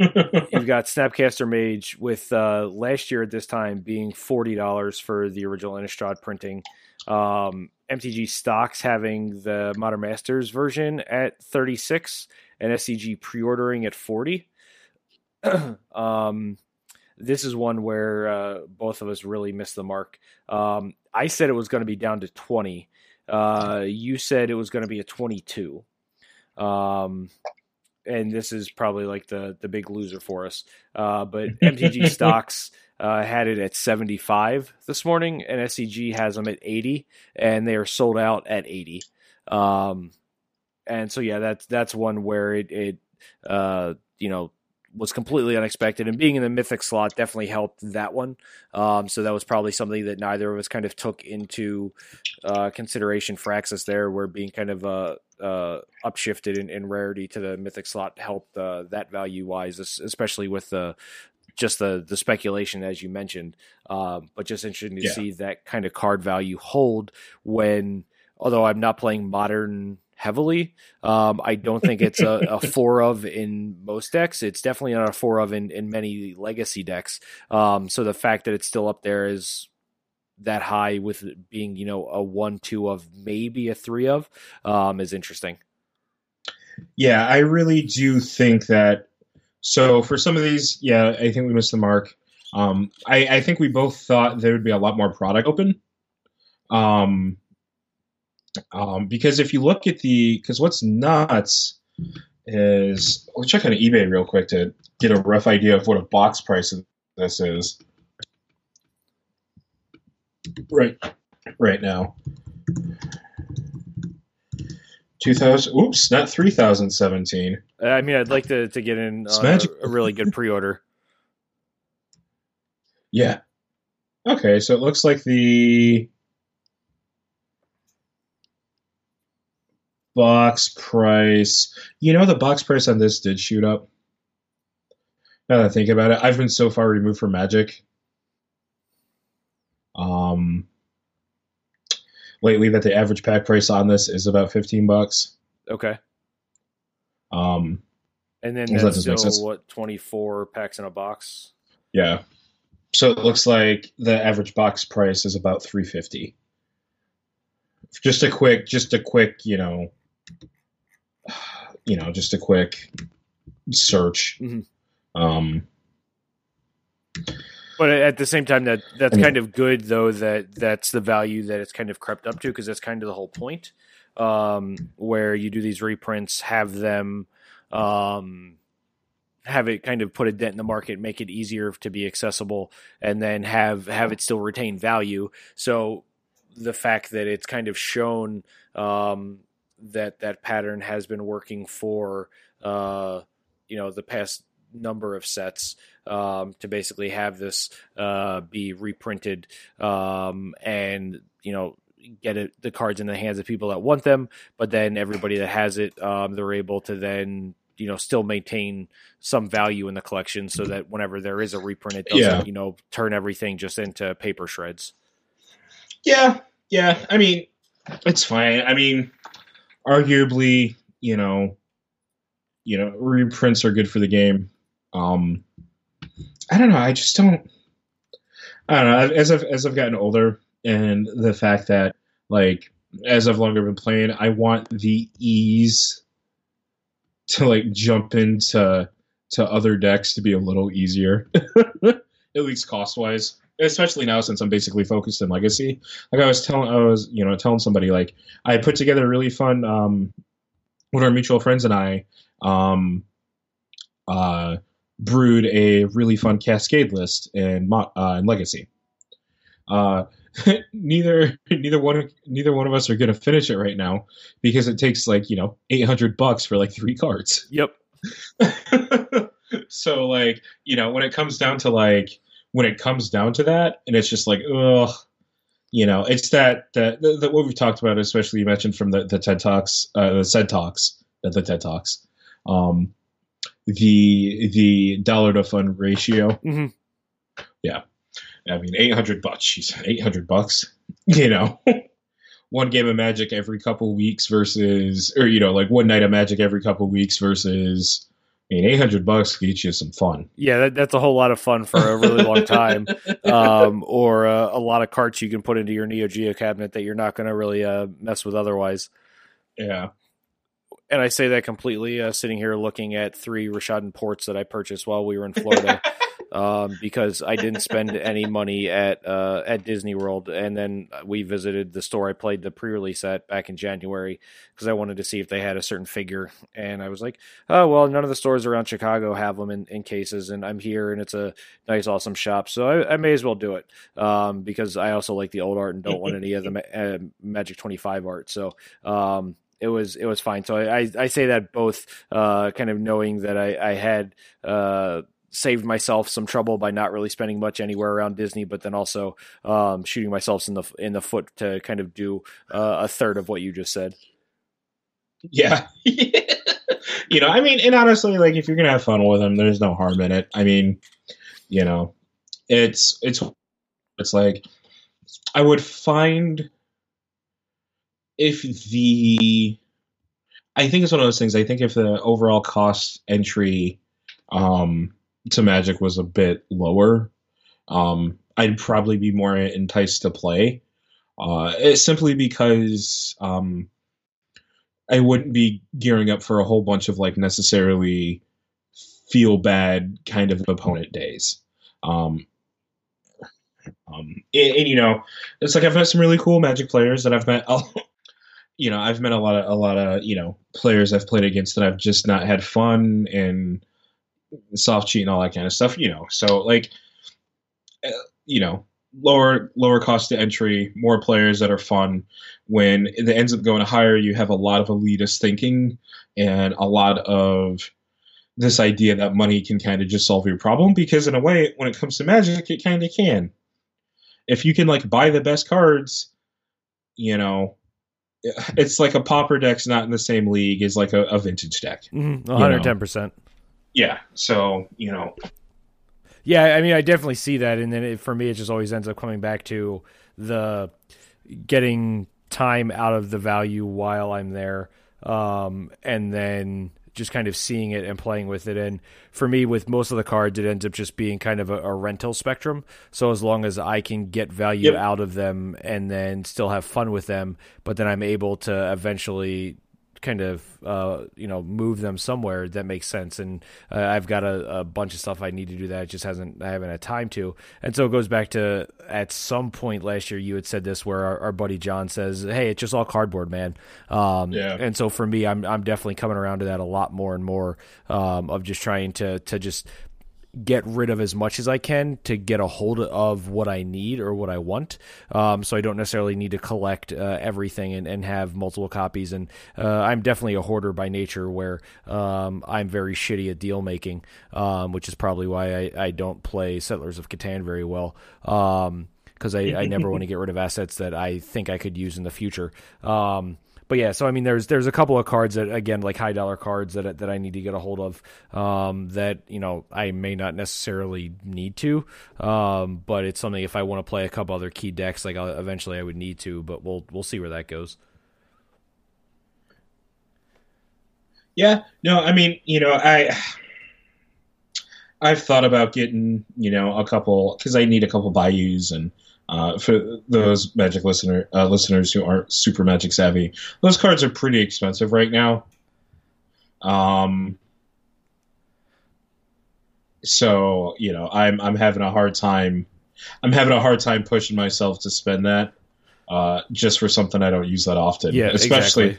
You've got Snapcaster Mage with last year at this time being $40 for the original Innistrad printing. MTG Stocks having the Modern Masters version at $36 and SCG pre-ordering at $40. This is one where both of us really missed the mark. I said it was going to be down to $20. You said it was going to be a $22. And this is probably like the big loser for us. But MTG Stocks had it at $75 this morning, and SCG has them at $80, and they are sold out at $80. And so, yeah, that's one where it you know, was completely unexpected, and being in the mythic slot definitely helped that one. So that was probably something that neither of us kind of took into consideration for access there, where being kind of upshifted in rarity to the mythic slot helped that value wise, especially with the speculation, as you mentioned. But just interesting to see that kind of card value hold when, although I'm not playing Modern heavily. I don't think it's a four of in most decks. It's definitely not a four of in many legacy decks. So the fact that it's still up there is that high with it being, you know, a 1-2 of maybe a 3 of is interesting. Yeah, I really do think that. So for some of these, yeah, I think we missed the mark. I think we both thought there would be a lot more product open. Because if you look at because what's nuts is, I'll check on eBay real quick to get a rough idea of what a box price of this is right now. 2000, oops, not 3017. I mean, I'd like to get in on a really good pre-order. Yeah. Okay, so it looks like the box price, you know, the box price on this did shoot up. Now that I think about it, I've been so far removed from Magic lately that the average pack price on this is about $15. Okay. And then that's still what, 24 packs in a box. Yeah. So it looks like the average box price is about $350. Just a quick, you know, just a quick search. Mm-hmm. But at the same time, that's kind of good, though, that's the value that it's kind of crept up to, because that's kind of the whole point, where you do these reprints, have them have it kind of put a dent in the market, make it easier to be accessible, and then have it still retain value. So the fact that it's kind of shown that pattern has been working for, you know, the past number of sets to basically have this be reprinted and, you know, get it, the cards in the hands of people that want them. But then everybody that has it, they're able to then, you know, still maintain some value in the collection so that whenever there is a reprint, it doesn't, you know, turn everything just into paper shreds. Yeah. I mean, it's fine. I mean, arguably, you know, reprints are good for the game. I don't know. I just don't. I don't know. As I've gotten older, and the fact that like as I've longer been playing, I want the ease to like jump into other decks to be a little easier, at least cost wise. Especially now since I'm basically focused in Legacy. Like I was telling somebody like I put together a really fun one of our mutual friends and I brewed a really fun Cascade list in Legacy. Neither one of us are gonna finish it right now because it takes like, you know, $800 for like 3 cards. Yep. So like, you know, when it comes down to that, and it's just like, ugh, you know, it's that what we've talked about, especially you mentioned from the TED Talks, the dollar to fund ratio. Mm-hmm. Yeah. I mean, $800, she's $800, you know, one game of Magic every couple weeks versus, or, you know, like one night of Magic every couple weeks versus, I mean, $800 gets you some fun. Yeah, that's a whole lot of fun for a really long time, or a lot of carts you can put into your Neo Geo cabinet that you're not going to really mess with otherwise. Yeah, and I say that completely sitting here looking at 3 Rashadan Ports that I purchased while we were in Florida, because I didn't spend any money at Disney World, and then we visited the store I played the pre-release at back in January because I wanted to see if they had a certain figure, and I was like, oh well, none of the stores around Chicago have them in cases, and I'm here and it's a nice awesome shop, so I may as well do it, because I also like the old art and don't want any of the Magic 25 art, so it was fine. So I say that both kind of knowing that I had saved myself some trouble by not really spending much anywhere around Disney, but then also shooting myself in the foot to kind of do a third of what you just said. Yeah. You know, I mean, and honestly, like if you're going to have fun with them, there's no harm in it. I mean, you know, it's like I would find I think the overall cost entry to Magic was a bit lower, I'd probably be more enticed to play, simply because I wouldn't be gearing up for a whole bunch of like necessarily feel bad kind of opponent days. And you know, it's like I've met some really cool Magic players that I've met. You know, I've met a lot of you know players I've played against that I've just not had fun and soft cheat and all that kind of stuff, you know. So like, you know, lower cost to entry, more players that are fun. When it ends up going higher, you have a lot of elitist thinking and a lot of this idea that money can kind of just solve your problem, because in a way, when it comes to Magic, it kind of can. If you can like buy the best cards, you know, it's like a pauper deck's not in the same league as like a vintage deck. Mm-hmm. 110%. You know? Yeah, so, you know. Yeah, I mean, I definitely see that, and then for me, it just always ends up coming back to the getting time out of the value while I'm there, and then just kind of seeing it and playing with it. And for me, with most of the cards, it ends up just being kind of a rental spectrum. So as long as I can get value Yep. out of them and then still have fun with them, but then I'm able to eventually kind of, you know, move them somewhere that makes sense. And I've got a bunch of stuff I need to do that. It just I haven't had time to. And so it goes back to, at some point last year, you had said this where our buddy John says, hey, it's just all cardboard, man. Yeah. And so for me, I'm definitely coming around to that a lot more and more, of just trying to just get rid of as much as I can to get a hold of what I need or what I want. So I don't necessarily need to collect everything and have multiple copies. And I'm definitely a hoarder by nature, where I'm very shitty at deal making, which is probably why I don't play Settlers of Catan very well, because I never want to get rid of assets that I think I could use in the future. But yeah, so I mean, there's a couple of cards that, again, like high dollar cards that I need to get a hold of, that, you know, I may not necessarily need to, but it's something if I want to play a couple other key decks, like eventually I would need to, but we'll see where that goes. Yeah, no, I mean, you know, I've thought about getting, you know, a couple, because I need a couple Bayous, and for those Magic listeners who aren't super Magic savvy, those cards are pretty expensive right now. So, you know, I'm having a hard time pushing myself to spend that just for something I don't use that often. Yeah, especially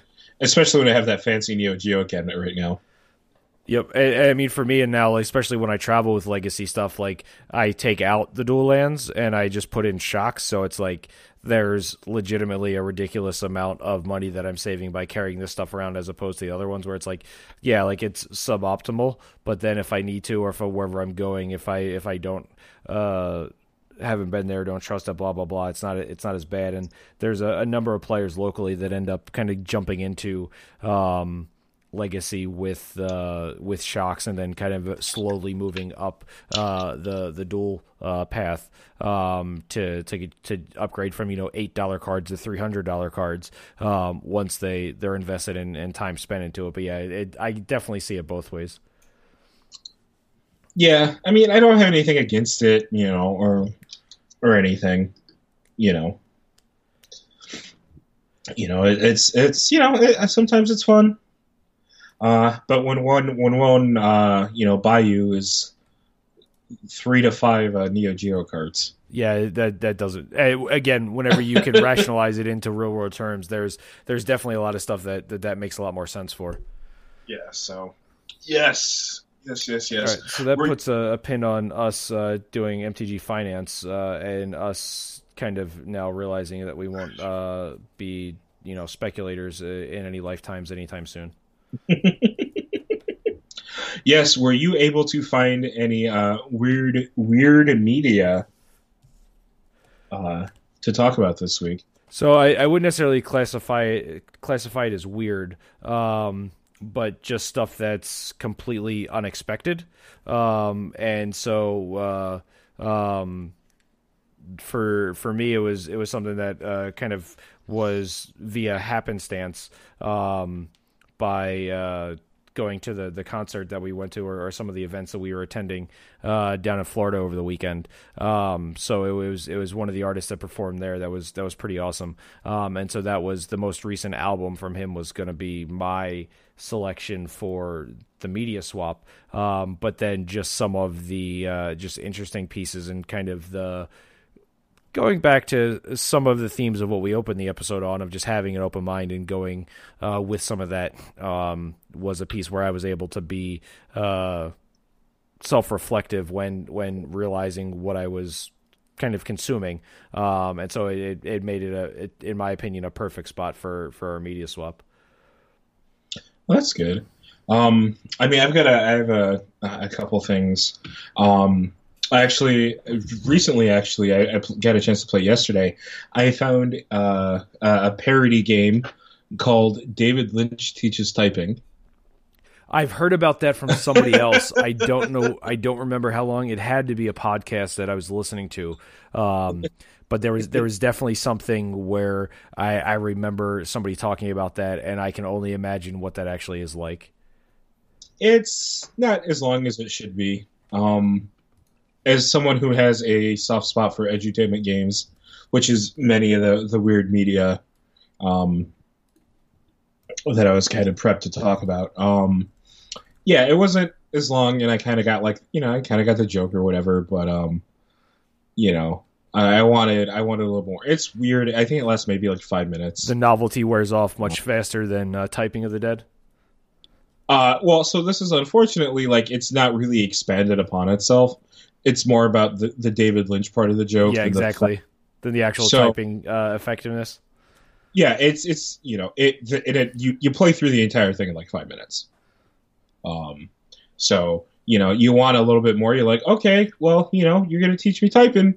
when I have that fancy Neo Geo cabinet right now. Yep. I mean, for me, and now, especially when I travel with legacy stuff, like I take out the dual lands and I just put in shocks. So it's like there's legitimately a ridiculous amount of money that I'm saving by carrying this stuff around, as opposed to the other ones where it's like, yeah, like it's suboptimal. But then if I need to, or if wherever I'm going, if I don't haven't been there, don't trust it, blah blah blah, it's not as bad. And there's a number of players locally that end up kind of jumping into legacy with shocks, and then kind of slowly moving up the dual path to upgrade from, you know, $8 cards to $300 cards once they're invested in and time spent into it. But yeah, I definitely see it both ways. Yeah, I mean, I don't have anything against it, you know, or anything, you know. You know, it's you know, sometimes it's fun. But when one you know, Bayou is 3 to 5 Neo Geo cards. Yeah, that doesn't. Again, whenever you can rationalize it into real world terms, there's definitely a lot of stuff that makes a lot more sense for. Yeah. So. Yes. All right, so that puts a pin on us doing MTG Finance and us kind of now realizing that we won't be, you know, speculators in any lifetimes anytime soon. Yes, were you able to find any weird media to talk about this week? So I wouldn't necessarily classify it as weird, but just stuff that's completely unexpected. And so for me, it was something that kind of was via happenstance. By going to the concert that we went to, or some of the events that we were attending down in Florida over the weekend. So it was one of the artists that performed there that was pretty awesome. And so that was the most recent album from him, was going to be my selection for the media swap. But then just some of the just interesting pieces, and kind of the going back to some of the themes of what we opened the episode on, of just having an open mind and going with some of that, was a piece where I was able to be self-reflective when realizing what I was kind of consuming. And so it made it, in my opinion, a perfect spot for our media swap. Well, that's good. I mean, I have a couple things. I got a chance to play yesterday. I found a parody game called David Lynch Teaches Typing. I've heard about that from somebody else. I don't know. I don't remember how long. It had to be a podcast that I was listening to. But there was definitely something where I remember somebody talking about that, and I can only imagine what that actually is like. It's not as long as it should be. As someone who has a soft spot for edutainment games, which is many of the weird media that I was kind of prepped to talk about. Yeah, it wasn't as long, and I kind of got the joke or whatever, but you know, I wanted a little more. It's weird. I think it lasts maybe like 5 minutes. The novelty wears off much faster than Typing of the Dead. Well, so this is unfortunately, like, it's not really expanded upon itself. It's more about the David Lynch part of the joke. Yeah, exactly. Than the actual typing effectiveness. Yeah, it's you know, you play through the entire thing in like 5 minutes. So, you know, you want a little bit more. You're like, okay, well, you know, you're going to teach me typing.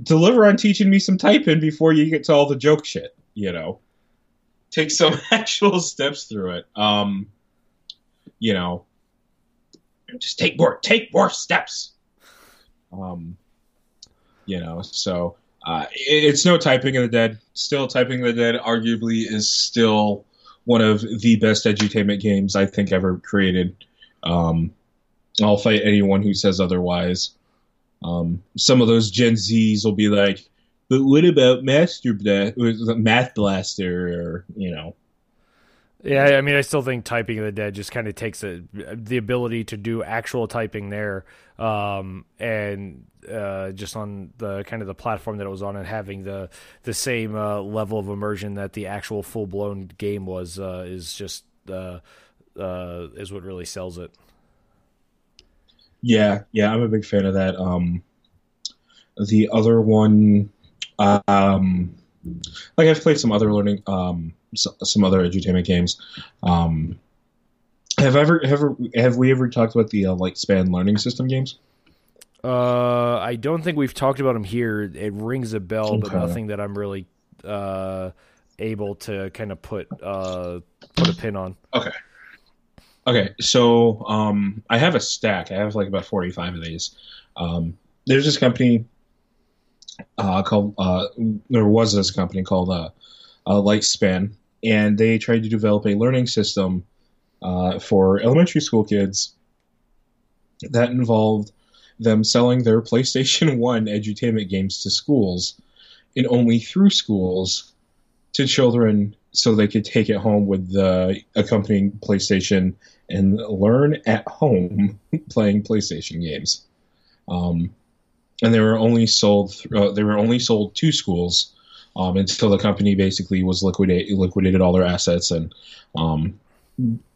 Deliver on teaching me some typing before you get to all the joke shit, you know. Take some actual steps through it. You know. Just take more steps. You know, so it's no Typing of the Dead. Still, Typing of the Dead arguably is still one of the best edutainment games I think ever created. I'll fight anyone who says otherwise. Some of those Gen Zs will be like, but what about Math Blaster? Or, you know. Yeah, I mean, I still think Typing of the Dead just kind of takes the ability to do actual typing there, and just on the kind of the platform that it was on, and having the same level of immersion that the actual full blown game was is what really sells it. Yeah, I'm a big fan of that. The other one, like I've played some other learning. Some other edutainment games. Have we ever talked about the Lightspan Learning System games? I don't think we've talked about them here. It rings a bell, but nothing that I'm really able to kind of put a pin on. Okay. So I have a stack. I have like about 45 of these. There's this company called. There was this company called Lightspan. And they tried to develop a learning system for elementary school kids that involved them selling their PlayStation 1 edutainment games to schools, and only through schools, to children so they could take it home with the accompanying PlayStation and learn at home playing PlayStation games. And they were only sold to schools. Until the company basically was liquidated all their assets, and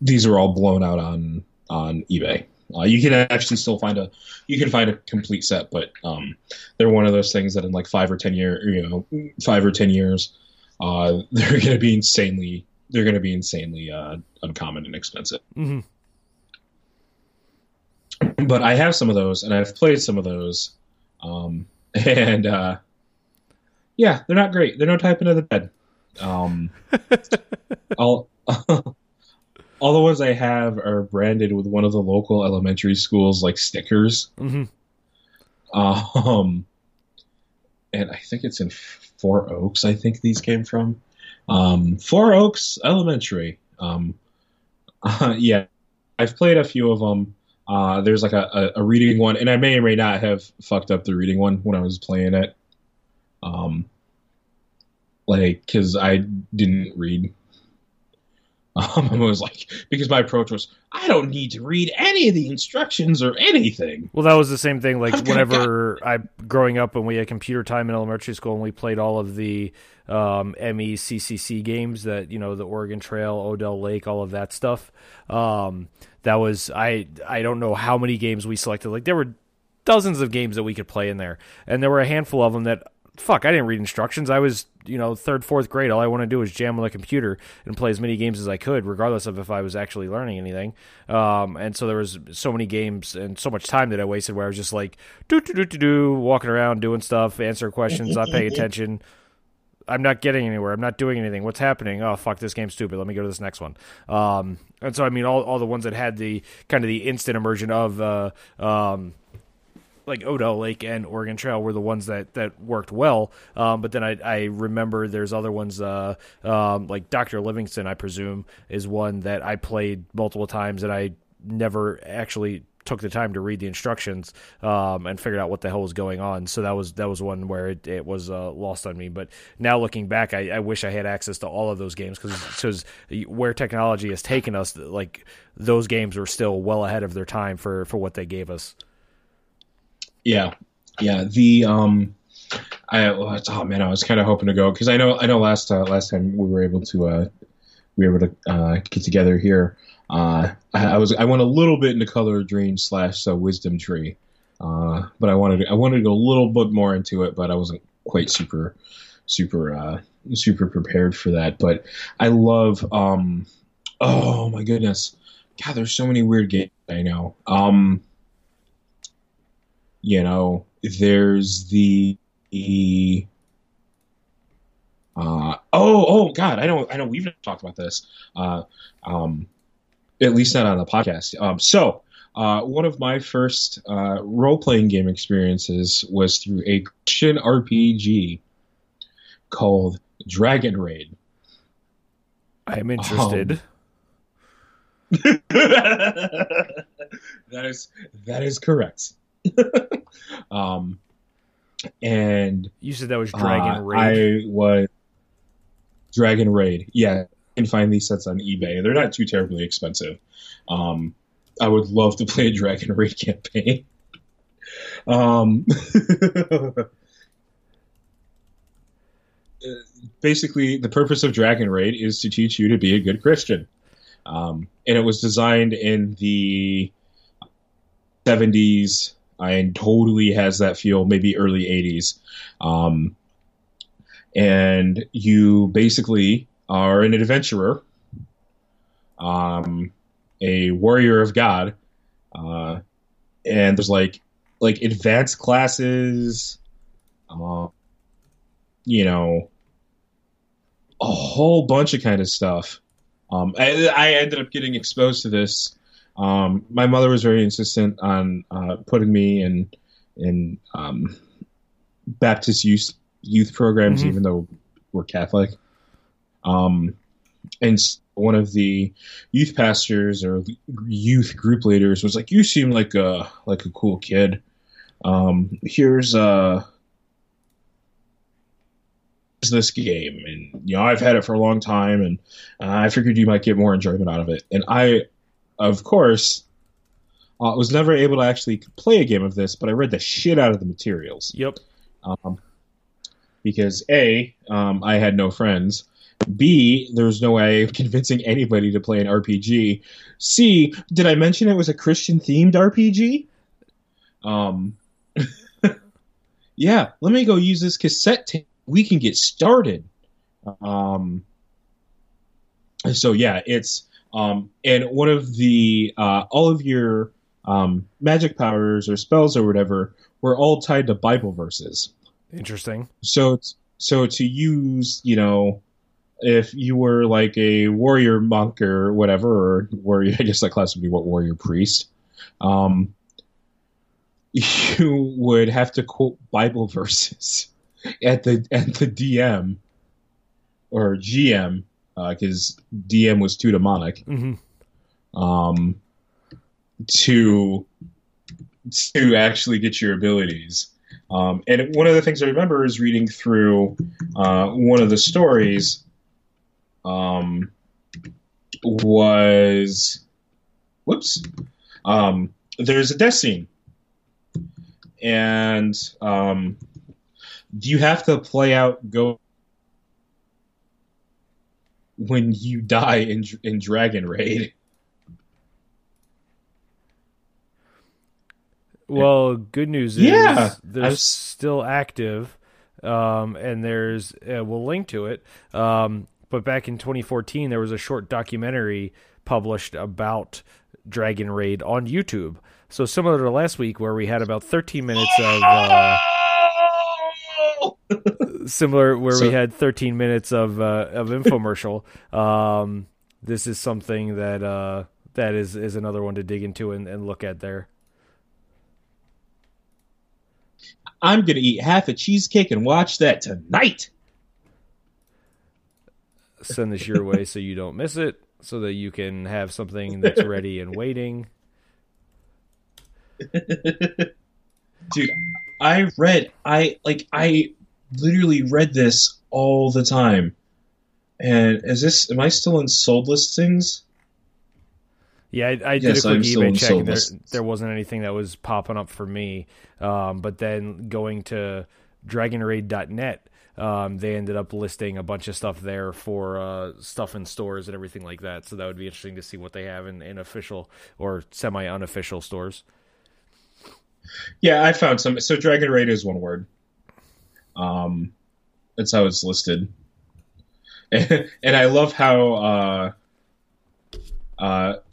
these are all blown out on eBay. You can actually still find a complete set, but they're one of those things that in like 5 or 10 years, they're going to be insanely uncommon and expensive. Mm-hmm. But I have some of those, and I've played some of those, yeah, they're not great. They're no Typing of the Dead. All the ones I have are branded with one of the local elementary schools like stickers. Mm-hmm. And I think it's in Four Oaks. I think these came from Four Oaks Elementary. Yeah, I've played a few of them. There's like a reading one, and I may or may not have fucked up the reading one when I was playing it. Because I didn't read. I was like, because my approach was, I don't need to read any of the instructions or anything. Well, that was the same thing. Like growing up, when we had computer time in elementary school, and we played all of the MECCC games that, you know, the Oregon Trail, Odell Lake, all of that stuff. That was, I don't know how many games we selected. Like, there were dozens of games that we could play in there, and there were a handful of them that I didn't read instructions. I was 3rd, 4th grade. All I want to do is jam on the computer and play as many games as I could, regardless of if I was actually learning anything. And so there was so many games and so much time that I wasted, where I was just like walking around doing stuff, answering questions, not paying attention. I'm not getting anywhere. I'm not doing anything. What's happening? Oh, fuck, this game's stupid. Let me go to this next one. And so I mean, all the ones that had the kind of the instant immersion of like Odell Lake and Oregon Trail were the ones that worked well. But then I remember there's other ones, like Dr. Livingston, I presume, is one that I played multiple times, and I never actually took the time to read the instructions and figured out what the hell was going on. So that was one where it was lost on me. But now looking back, I wish I had access to all of those games, because where technology has taken us, like those games were still well ahead of their time for what they gave us. Yeah. I was kind of hoping to go, because I know last time we were able to get together here. I went a little bit into Color of Dreams / Wisdom Tree, but I wanted to go a little bit more into it, but I wasn't quite super prepared for that. But I love oh my goodness, God, there's so many weird games I know. There's the God, I know we've not talked about this, at least not on the podcast. So one of my first role-playing game experiences was through a Christian RPG called Dragon Raid. I am interested. That is correct. And you said that was Dragon Raid. I was Dragon Raid. Yeah, you can find these sets on eBay. They're not too terribly expensive. I would love to play a Dragon Raid campaign. Basically, the purpose of Dragon Raid is to teach you to be a good Christian. And it was designed in the 70s and totally has that feel, maybe early 80s. And you basically are an adventurer, a warrior of God, and there's like advanced classes, you know, a whole bunch of kind of stuff. I ended up getting exposed to this. My mother was very insistent on putting me in Baptist youth programs, mm-hmm. even though we're Catholic. And one of the youth pastors or youth group leaders was like, "You seem like a cool kid. Here's this game, and you know I've had it for a long time, and I figured you might get more enjoyment out of it." And I, of course, was never able to actually play a game of this, but I read the shit out of the materials. Yep. Because A, I had no friends. B, there was no way of convincing anybody to play an RPG. C, did I mention it was a Christian-themed RPG? Yeah, let me go use this cassette tape. We can get started. So yeah, it's and one of the all of your magic powers or spells or whatever were all tied to Bible verses. Interesting. So to use, you know, if you were like a warrior monk or whatever, or warrior, I guess that class would be what, warrior priest. You would have to quote Bible verses at the DM or GM, because DM was too demonic, mm-hmm. To actually get your abilities. And one of the things I remember is reading through one of the stories was there's a death scene, and you have to play out go when you die in Dragon Raid. Well, good news is they're still active, and there's we'll link to it. But back in 2014, there was a short documentary published about Dragon Raid on YouTube. So similar to last week, where we had about 13 minutes of. We had 13 minutes of infomercial. This is something that that is another one to dig into and look at there. I'm gonna eat half a cheesecake and watch that tonight. Send this your way so you don't miss it, so that you can have something that's ready and waiting. Dude, I literally read this all the time. And is this, am I still in sold listings? Yeah, I did a quick eBay check. There wasn't anything that was popping up for me. But then going to dragonraid.net, they ended up listing a bunch of stuff there for stuff in stores and everything like that. So that would be interesting to see what they have in official or semi-unofficial stores. Yeah, I found some. So Dragon Raid is one word. That's how it's listed. And I love how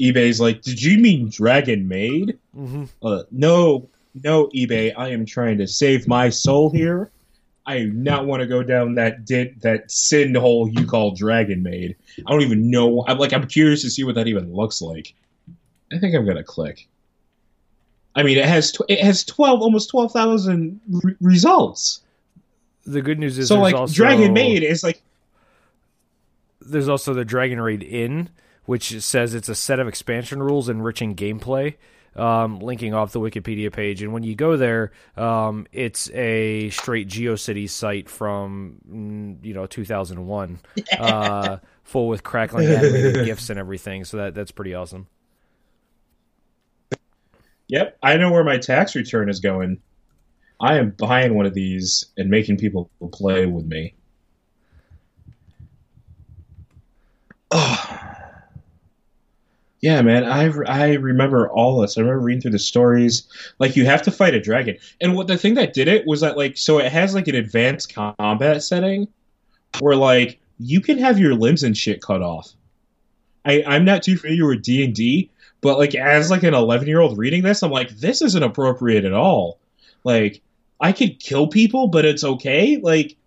eBay's like, did you mean Dragon Maid? Mm-hmm. No, eBay, I am trying to save my soul here. I do not want to go down that sin hole you call Dragon Maid. I don't even know. I'm curious to see what that even looks like. I think I'm gonna click. I mean, it has almost 12,000 results. The good news is, so like also, Dragon Maid is like. There's also the Dragon Raid Inn, which says it's a set of expansion rules enriching gameplay, linking off the Wikipedia page. And when you go there, it's a straight GeoCity site from, 2001, full with crackling animated GIFs and everything. So that's pretty awesome. Yep, I know where my tax return is going. I am buying one of these and making people play with me. Oh. Yeah, man, I remember all this. I remember reading through the stories. Like, you have to fight a dragon. And what the thing that did it was that, like, so it has, like, an advanced combat setting where, like, you can have your limbs and shit cut off. I'm not too familiar with D&D, but, like, as, like, an 11-year-old reading this, I'm like, this isn't appropriate at all. Like, I could kill people, but it's okay? Like,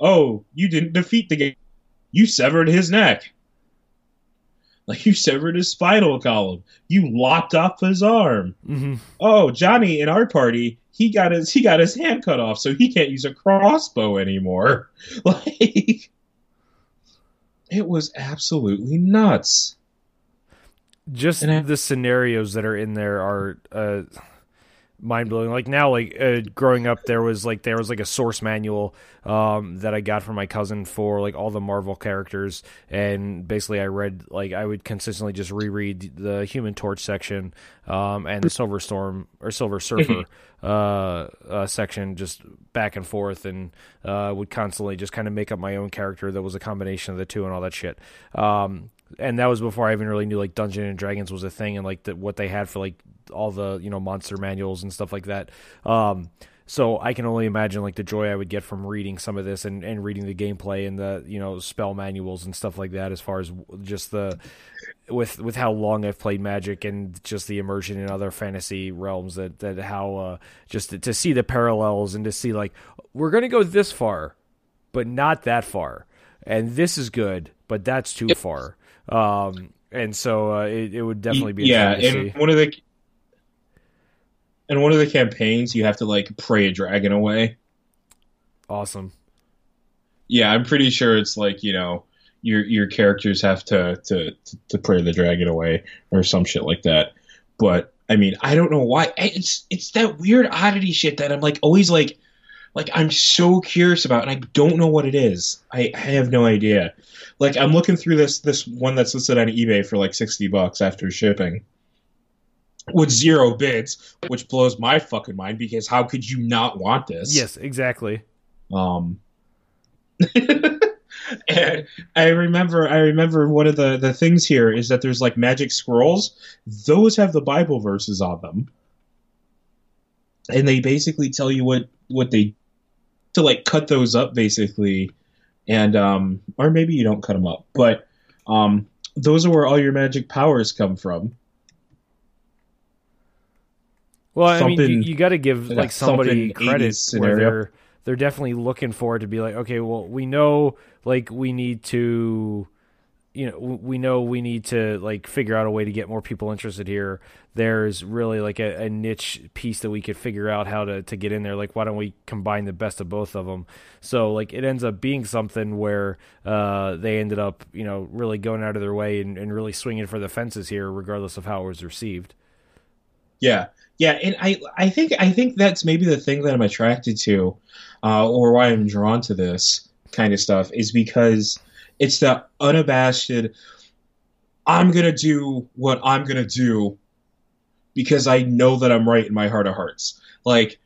oh, you didn't defeat the game. You severed his neck. Like, you severed his spinal column. You lopped off his arm. Mm-hmm. Oh, Johnny in our party, he got his hand cut off, so he can't use a crossbow anymore. Like, it was absolutely nuts. Just the scenarios that are in there are mind blowing. Like now, like growing up, there was like a source manual that I got from my cousin for like all the Marvel characters, and basically I read, like, I would consistently just reread the Human Torch section and the Silver Surfer section just back and forth, and would constantly just kind of make up my own character that was a combination of the two and all that shit. And that was before I even really knew, like, Dungeons & Dragons was a thing, and, like, what they had for, like, all the, monster manuals and stuff like that. So I can only imagine, like, the joy I would get from reading some of this and reading the gameplay and the, spell manuals and stuff like that, as far as just with how long I've played Magic and just the immersion in other fantasy realms, that how just to see the parallels and to see, like, we're going to go this far, but not that far. And this is good, but that's too far. And so it would definitely be interesting to see. One of the campaigns, you have to, like, pray a dragon away. Awesome. Yeah, I'm pretty sure it's like, your characters have to pray the dragon away or some shit like that. But I mean, I don't know why it's that weird oddity shit that I'm like always like I'm so curious about, and I don't know what it is. I have no idea. Like, I'm looking through this one that's listed on eBay for like $60 after shipping, with 0 bids, which blows my fucking mind, because how could you not want this? Yes, exactly. And I remember one of the things here is that there's like magic scrolls. Those have the Bible verses on them, and they basically tell you what they to, like, cut those up basically. And or maybe you don't cut them up, but those are where all your magic powers come from. Well, something, I mean, you got to give, like, somebody credit where they're definitely looking for it to be like, okay, well, we know, like, we need to like figure out a way to get more people interested here. There's really like a niche piece that we could figure out how to get in there. Like, why don't we combine the best of both of them? So, like, it ends up being something where they ended up, really going out of their way and really swinging for the fences here, regardless of how it was received. Yeah. Yeah, and I think that's maybe the thing that I'm attracted to, or why I'm drawn to this kind of stuff, is because it's the unabashed, I'm going to do what I'm going to do because I know that I'm right in my heart of hearts. Like,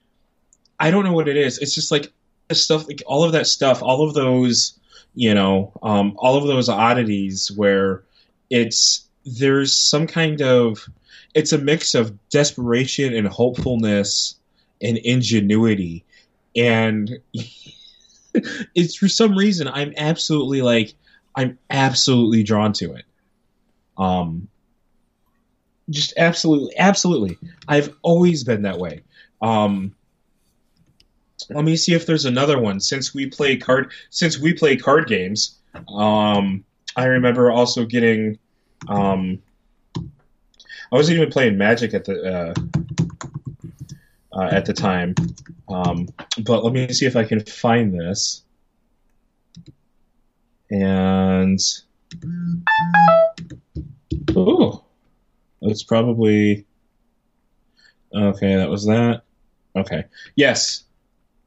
I don't know what it is. It's just like stuff, like all of that stuff, all of those, all of those oddities where there's some kind of, it's a mix of desperation and hopefulness and ingenuity. And it's, for some reason, I'm absolutely drawn to it. Just absolutely, absolutely. I've always been that way. Let me see if there's another one. Since we play card games, I remember also getting, I wasn't even playing Magic at the time, but let me see if I can find this. And Ooh. That's probably... Okay, that was that. Okay. Yes.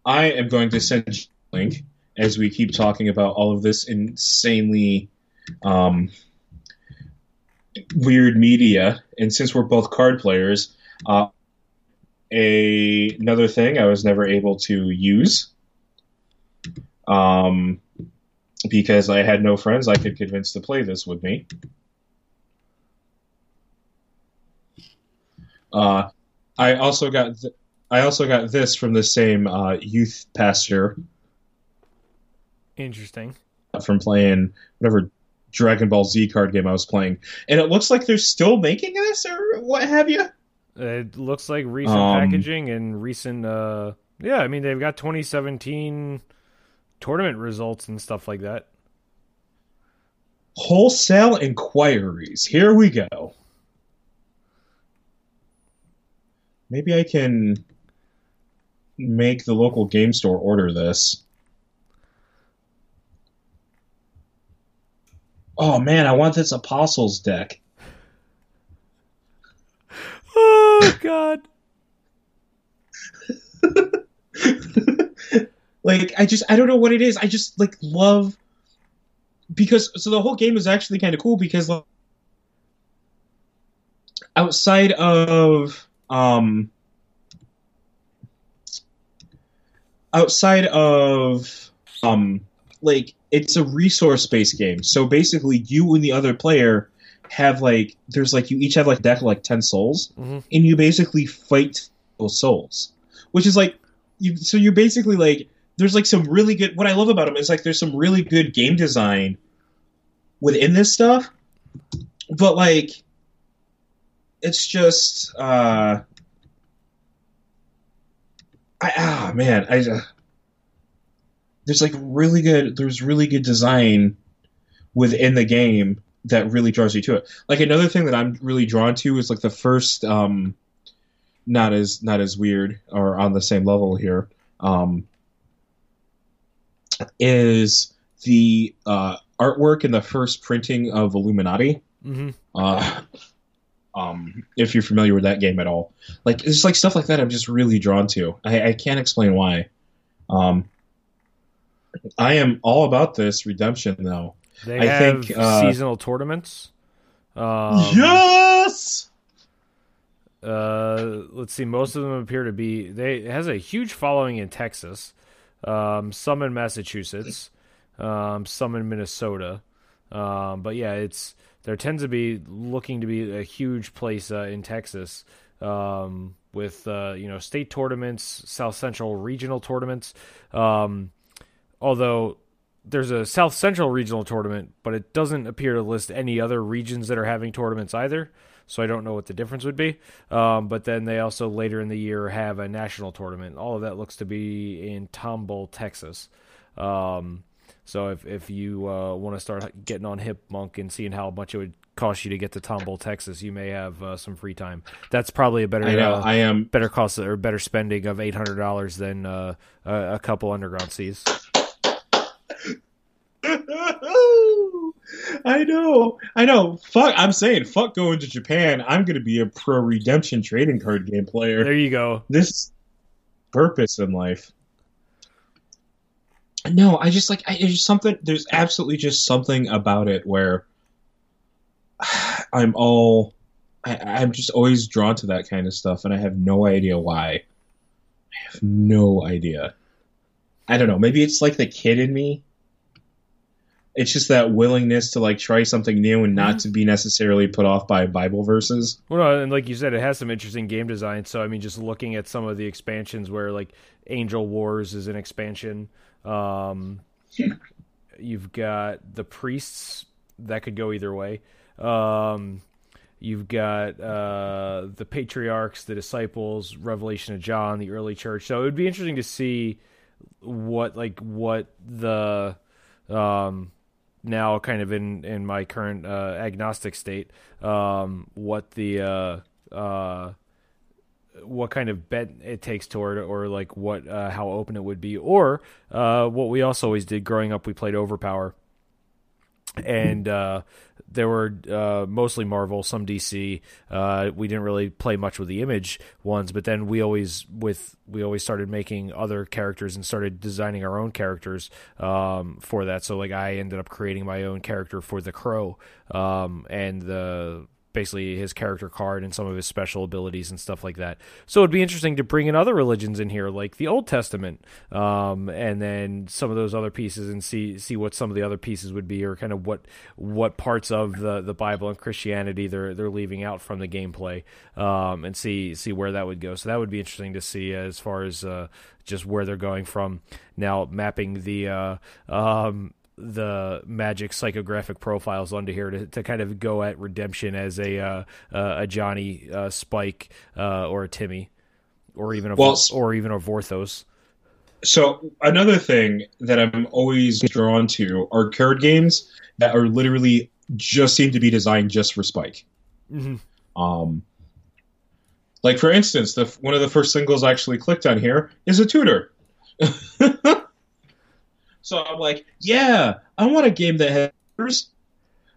I am going to send you a link as we keep talking about all of this insanely weird media. And since we're both card players, another thing I was never able to use because I had no friends I could convince to play this with me. I also got this from the same youth pastor. Interesting. From playing whatever Dragon Ball Z card game I was playing, and it looks like they're still making this or what have you. It looks like recent packaging and recent. Yeah, I mean they've got 2017 tournament results and stuff like that. Wholesale inquiries. Here we go. Maybe I can make the local game store order this. Oh, man, I want this Apostles deck. Oh, God. I don't know what it is. I just, love... So the whole game is actually kind of cool because outside of... it's a resource-based game. So basically, you and the other player have you each have a deck of 10 souls, mm-hmm. and you basically fight those souls, which is you're basically there's some really good. What I love about them is there's some really good game design within this stuff, but it's just, there's really good design within the game that really draws you to it. Another thing that I'm really drawn to is the first, not as weird or on the same level here, is the artwork in the first printing of Illuminati. Mm-hmm. If you're familiar with that game at all, it's stuff like that I'm just really drawn to. I can't explain why. I am all about this Redemption though. I think seasonal tournaments. Yes. Let's see. Most of them appear to be. It has a huge following in Texas. Some in Massachusetts. Some in Minnesota. But yeah, there tends to be looking to be a huge place in Texas with state tournaments, South Central regional tournaments. Although there's a South Central regional tournament, but it doesn't appear to list any other regions that are having tournaments either. So I don't know what the difference would be. But then they also later in the year have a national tournament. All of that looks to be in Tomball, Texas. So if you want to start getting on Hip Monk and seeing how much it would cost you to get to Tomball, Texas, you may have some free time. That's probably a better better cost or better spending of $800 than a couple underground seas. I know. I'm saying fuck going to Japan. I'm going to be a pro Redemption trading card game player. There you go. This purpose in life. No, I just there's absolutely just something about it where I'm just always drawn to that kind of stuff, and I have no idea why. I have no idea. I don't know. Maybe it's the kid in me. It's just that willingness to try something new and not to be necessarily put off by Bible verses. Well, and you said, it has some interesting game design. So, I mean, just looking at some of the expansions where Angel Wars is an expansion. You've got the priests that could go either way. You've got the patriarchs, the disciples, Revelation of John, the early church. So it would be interesting to see what the now kind of in my current agnostic state, what kind of bet it takes toward, or how open it would be, or what we also always did growing up, we played Overpower, And there were mostly Marvel, some DC. We didn't really play much with the Image ones, but then we always started making other characters and started designing our own characters for that. So like I ended up creating my own character for the Crow and the basically his character card and some of his special abilities and stuff like that. So it'd be interesting to bring in other religions in here, like the Old Testament, and then some of those other pieces, and see what some of the other pieces would be, or kind of what parts of the Bible and Christianity they're leaving out from the gameplay, and see where that would go. So that would be interesting to see as far as just where they're going from. Now mapping the Magic psychographic profiles onto here to kind of go at Redemption as a Johnny, Spike, or a Timmy, or even a Vorthos. So another thing that I'm always drawn to are card games that are literally just seem to be designed just for Spike. Mm-hmm. Like for instance, one of the first singles I actually clicked on here is a tutor. So I'm like, yeah, I want a game that has...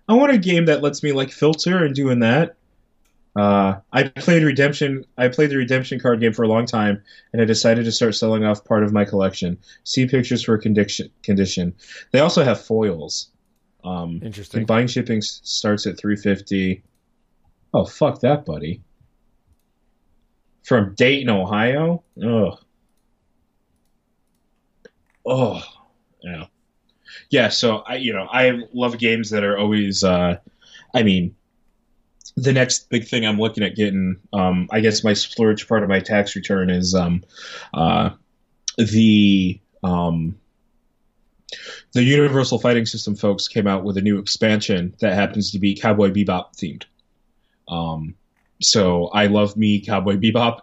I want a game that lets me, like, filter and doing that. I played the Redemption card game for a long time, and I decided to start selling off part of my collection. See pictures for condition. They also have foils. Interesting. Combined shipping starts at $350. Oh, fuck that, buddy. From Dayton, Ohio? Ugh. Oh. Yeah. Yeah, so I love games that are always the next big thing I'm looking at getting, I guess my splurge part of my tax return is the Universal Fighting System folks came out with a new expansion that happens to be Cowboy Bebop themed. So I love me Cowboy Bebop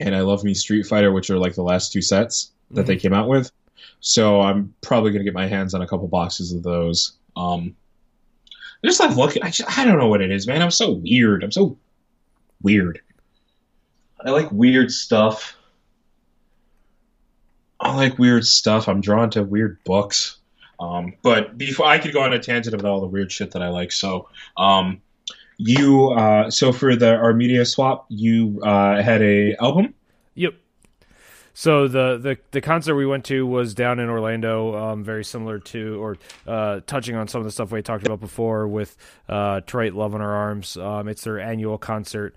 and I love me Street Fighter, which are like the last two sets that mm-hmm. they came out with. So I'm probably going to get my hands on a couple boxes of those. I just like looking. I don't know what it is, man. I'm so weird. I like weird stuff. I'm drawn to weird books. But before I could go on a tangent about all the weird shit that I like. So so for our media swap, you had a album? Yep. So the concert we went to was down in Orlando, very similar to touching on some of the stuff we talked about before with Detroit Love on Our Arms. It's their annual concert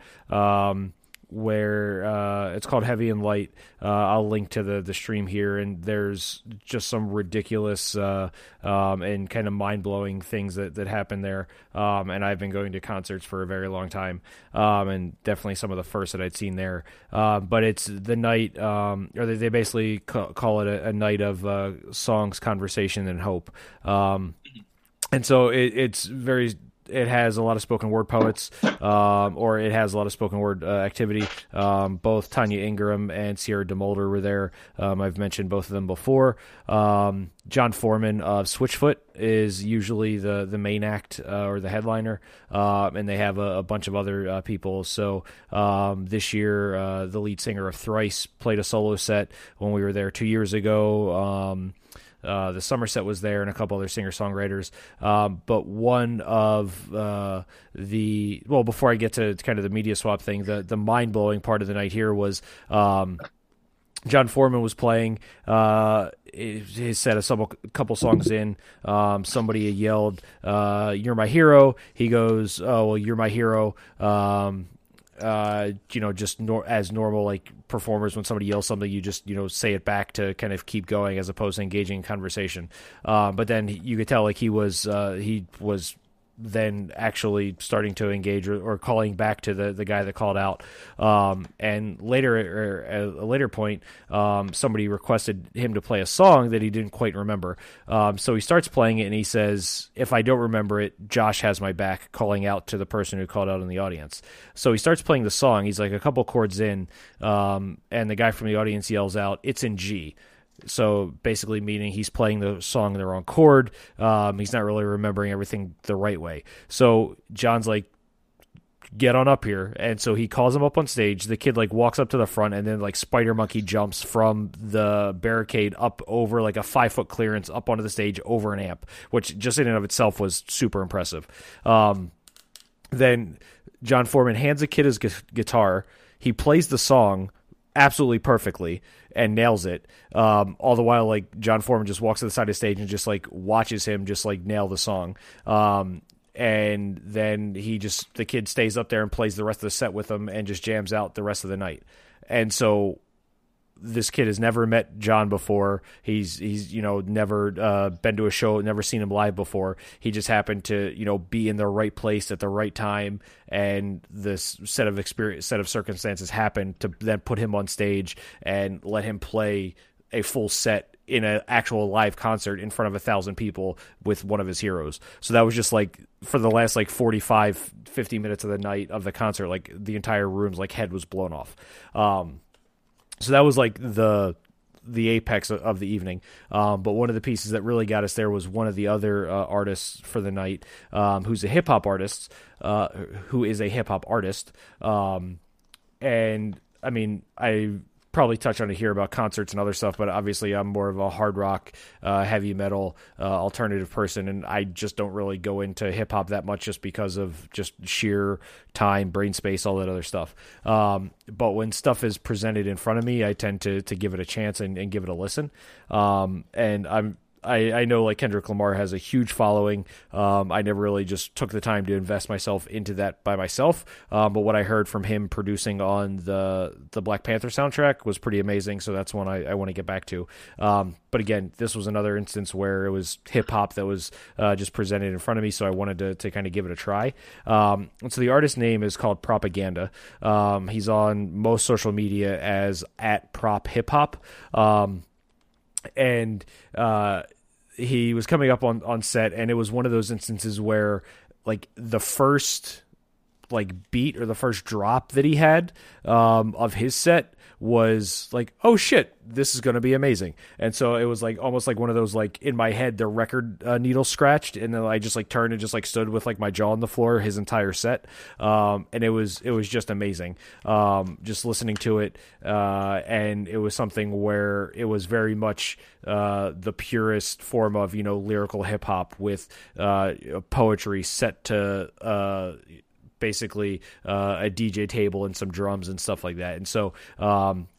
where it's called Heavy and Light. I'll link to the stream here, and there's just some ridiculous and kind of mind-blowing things that happen there. And I've been going to concerts for a very long time, and definitely some of the first that I'd seen there. But it's the night, or they basically call it a night of songs, conversation, and hope. And so it's very... It has a lot of spoken word poets, or it has a lot of spoken word activity. Both Tanya Ingram and Sierra DeMolder were there. I've mentioned both of them before. John Foreman of Switchfoot is usually the main act or the headliner, and they have a bunch of other people. So this year, the lead singer of Thrice played a solo set when we were there 2 years ago. The Somerset was there and a couple other singer-songwriters. But one of before I get to kind of the media swap thing, the mind-blowing part of the night here was John Foreman was playing his set a couple songs in. Somebody yelled, "You're my hero." He goes, "Oh, well, you're my hero." Just as normal, like performers, when somebody yells something, you just, say it back to kind of keep going as opposed to engaging in conversation. But then you could tell like he was then actually starting to engage or calling back to the guy that called out. And later, at a later point, somebody requested him to play a song that he didn't quite remember. So he starts playing it and he says, "If I don't remember it, Josh has my back," calling out to the person who called out in the audience. So he starts playing the song. He's like a couple chords in, and the guy from the audience yells out, "It's in G." So basically meaning he's playing the song in the wrong chord. He's not really remembering everything the right way. So John's like, get on up here. And so he calls him up on stage. The kid like walks up to the front, and then like Spider Monkey jumps from the barricade up over like a 5-foot clearance up onto the stage over an amp, which just in and of itself was super impressive. Then John Foreman hands the kid his guitar. He plays the song absolutely perfectly and nails it. All the while, like, John Foreman just walks to the side of the stage and just like watches him just like nail the song. And then the kid stays up there and plays the rest of the set with him and just jams out the rest of the night. And so this kid has never met John before. He's never been to a show, never seen him live before. He just happened to, be in the right place at the right time, and this set of circumstances happened to then put him on stage and let him play a full set in an actual live concert in front of 1,000 people with one of his heroes. So that was just like for the last like 45, 50 minutes of the night of the concert, like the entire room's like head was blown off. So that was like the apex of the evening. But one of the pieces that really got us there was one of the other artists for the night, who is a hip hop artist. And I mean, I probably touch on it here about concerts and other stuff, but obviously I'm more of a hard rock, heavy metal, alternative person. And I just don't really go into hip hop that much just because of just sheer time, brain space, all that other stuff. But when stuff is presented in front of me, I tend to give it a chance and give it a listen. And I know like Kendrick Lamar has a huge following. I never really just took the time to invest myself into that by myself. But what I heard from him producing on the Black Panther soundtrack was pretty amazing. So that's one I want to get back to. But again, this was another instance where it was hip hop that was just presented in front of me. So I wanted to kind of give it a try. And so the artist's name is called Propaganda. He's on most social media as @prophip hop. And he was coming up on set, and it was one of those instances where like the first like beat or the first drop that he had of his set was like, oh shit, this is going to be amazing. And so it was like almost like one of those, like in my head, the record needle scratched. And then I just like turned and just like stood with like my jaw on the floor, his entire set. And it was just amazing. Just listening to it. And it was something where it was very much the purest form of, lyrical hip hop with poetry set to, basically a DJ table and some drums and stuff like that. And so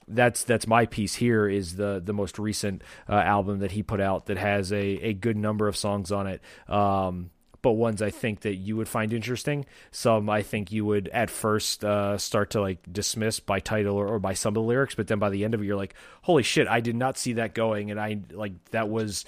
that's my piece here is the most recent album that he put out that has a good number of songs on it, but ones I think that you would find interesting. Some I think you would at first start to like dismiss by title or by some of the lyrics, but then by the end of it you're like, holy shit, I did not see that going, and I like that was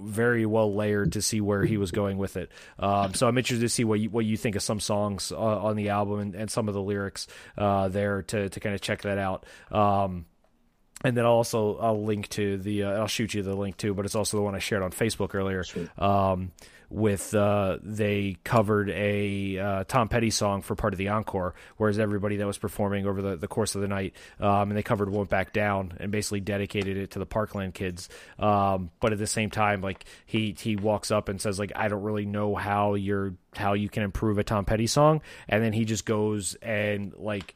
very well layered to see where he was going with it. So I'm interested to see what you think of some songs on the album and some of the lyrics there to kind of check that out. And then I'll link to the I'll shoot you the link too, but it's also the one I shared on Facebook earlier. With they covered a Tom Petty song for part of the encore, whereas everybody that was performing over the course of the night, and they covered Won't Back Down and basically dedicated it to the Parkland kids. But at the same time, like he walks up and says like, I don't really know how you can improve a Tom Petty song, and then he just goes and like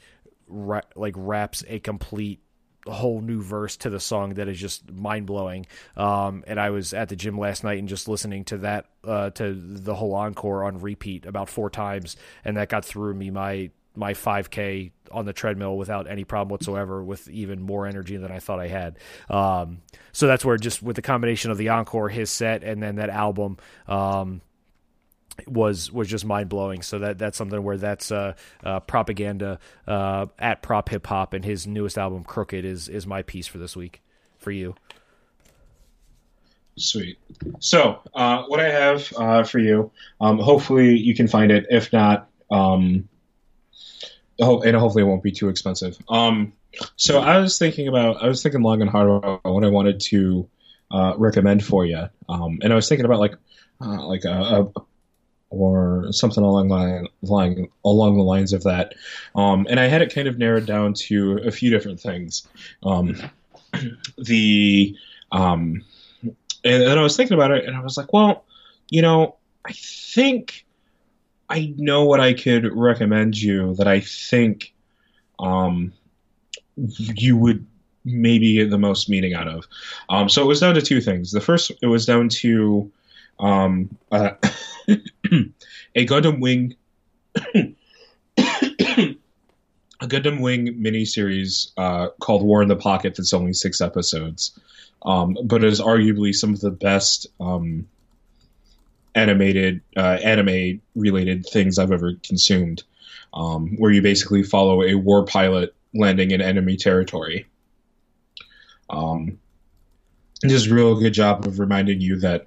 raps a complete whole new verse to the song that is just mind blowing. And I was at the gym last night and just listening to that, to the whole encore on repeat about 4 times. And that got through me, my 5K on the treadmill without any problem whatsoever, with even more energy than I thought I had. So that's where just with the combination of the encore, his set, and then that album, was just mind blowing. So that's something where that's Propaganda at Prop Hip Hop, and his newest album Crooked is my piece for this week for you. Sweet. So what I have for you, hopefully you can find it. If not, and hopefully it won't be too expensive. So I was thinking long and hard about what I wanted to recommend for you. And I was thinking about like a or something along the lines of that. And I had it kind of narrowed down to a few different things. And then I was thinking about it, and I was like, well, I think I know what I could recommend you that I think you would maybe get the most meaning out of. So it was down to two things. The first, it was down to a Gundam Wing, a Gundam Wing miniseries called War in the Pocket that's only 6 episodes, but it is arguably some of the best animated anime-related things I've ever consumed, where you basically follow a war pilot landing in enemy territory. Does a real good job of reminding you that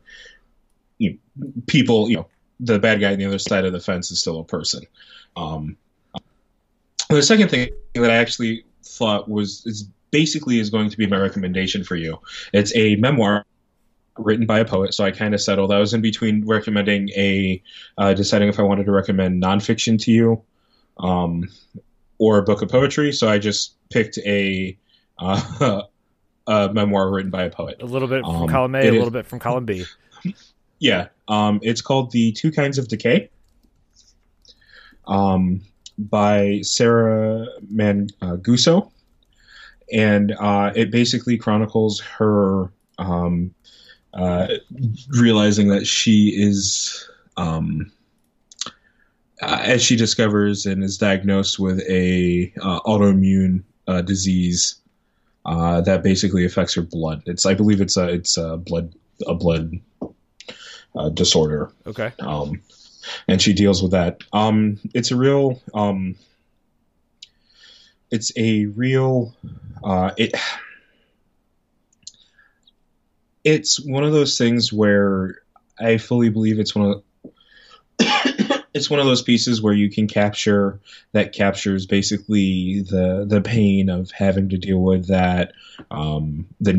people, the bad guy on the other side of the fence is still a person. The second thing that I actually thought is going to be my recommendation for you. It's a memoir written by a poet, so I kind of settled. I was in between recommending deciding if I wanted to recommend nonfiction to you or a book of poetry, so I just picked a memoir written by a poet. A little bit from column A, a little bit from column B. Yeah. It's called The Two Kinds of Decay by Sarah Manguso. And it basically chronicles her realizing that she is, as she discovers and is diagnosed with a autoimmune disease that basically affects her blood. I believe it's a blood disorder. Okay. And she deals with that. It's one of those things where I fully believe it's one of those pieces where you can captures basically the pain of having to deal with that, the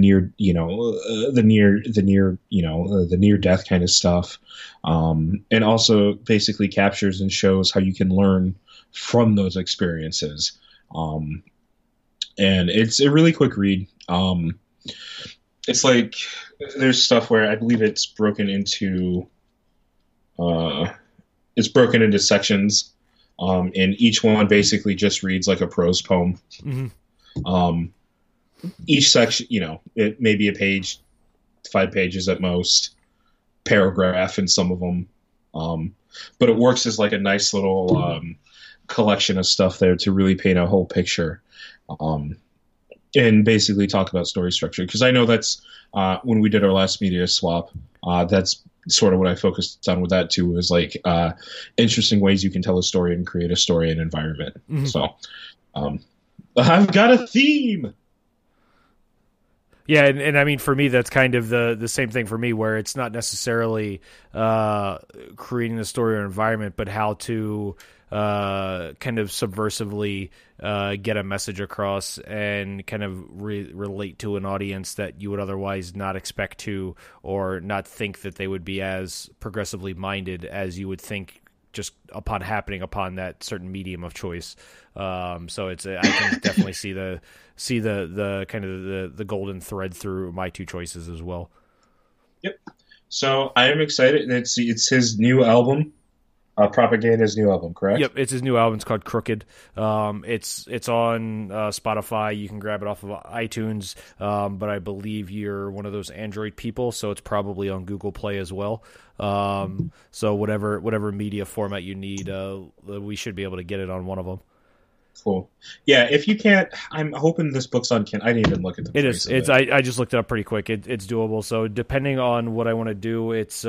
near death kind of stuff. And also basically captures and shows how you can learn from those experiences. And it's a really quick read. It's like, there's stuff where I believe it's broken into, sections, and each one basically just reads like a prose poem. Mm-hmm. Each section, it may be a page, 5 pages at most, paragraph in some of them, but it works as like a nice little collection of stuff there to really paint a whole picture, and basically talk about story structure. Because I know that's when we did our last media swap, that's sort of what I focused on with that too, was like interesting ways you can tell a story and create a story and environment. Mm-hmm. So I've got a theme. Yeah. And I mean, for me, that's kind of the same thing for me, where it's not necessarily creating the story or environment, but how to kind of subversively get a message across and kind of relate to an audience that you would otherwise not expect to, or not think that they would be as progressively minded as you would think just upon that certain medium of choice. So I can definitely see the kind of the golden thread through my two choices as well. Yep. So I am excited. It's his new album. Propaganda's new album, correct? Yep, it's his new album. It's called Crooked. It's on Spotify. You can grab it off of iTunes, but I believe you're one of those Android people, so it's probably on Google Play as well. So whatever media format you need, we should be able to get it on one of them. Cool. Yeah, if you can't, I'm hoping this book's on Kindle. I didn't even look at the price. It is. I just looked it up pretty quick. It's doable. So depending on what I want to do, it's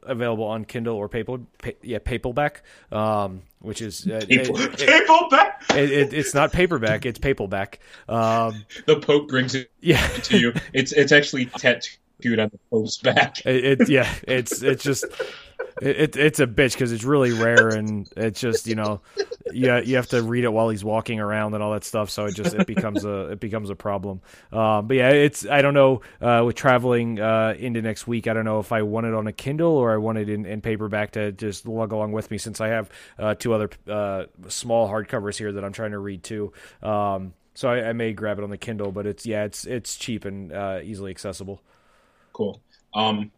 available on Kindle or paperback, which is paperback. It's not paperback. It's paperback. The Pope brings it to you. It's actually tattooed on the Pope's back. It's just. It's a bitch because it's really rare, and it's just you have to read it while he's walking around and all that stuff. So it becomes a problem. But yeah, I don't know with traveling into next week. I don't know if I want it on a Kindle or I want it in paperback to just lug along with me, since I have 2 other small hardcovers here that I'm trying to read too. So I may grab it on the Kindle, but it's cheap and easily accessible. Cool.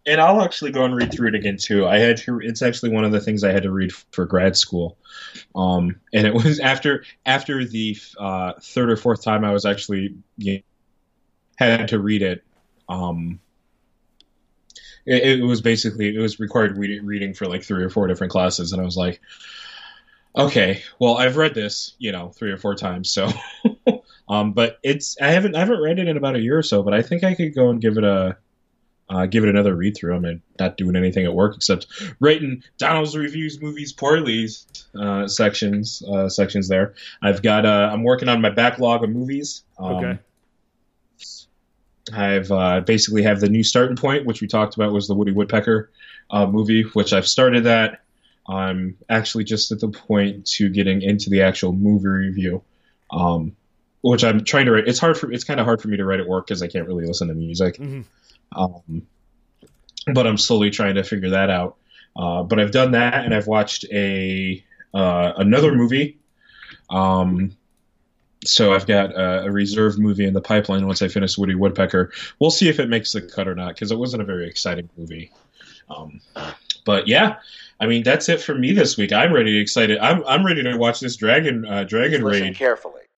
And I'll actually go and read through it again too. It's actually one of the things I had to read for grad school. And it was after the third or fourth time I was actually had to read it. It was basically, it was required reading for like 3 or 4 different classes. And I was like, okay, well, I've read this, 3 or 4 times. So, but I haven't read it in about a year or so, but I think I could go and give it another read through. I mean, not doing anything at work except writing Donald's Reviews Movies Poorly sections there. I've got, I'm working on my backlog of movies. Okay. I've basically have the new starting point, which we talked about was the Woody Woodpecker movie, which I've started that. I'm actually just at the point to getting into the actual movie review, which I'm trying to write. It's kind of hard for me to write at work because I can't really listen to music. Mm-hmm. But I'm slowly trying to figure that out. But I've done that, and I've watched another movie. So I've got a reserved movie in the pipeline once I finish Woody Woodpecker. We'll see if it makes the cut or not, because it wasn't a very exciting movie. But yeah, I mean, that's it for me this week. I'm ready to watch this Dragon Raid. Listen carefully.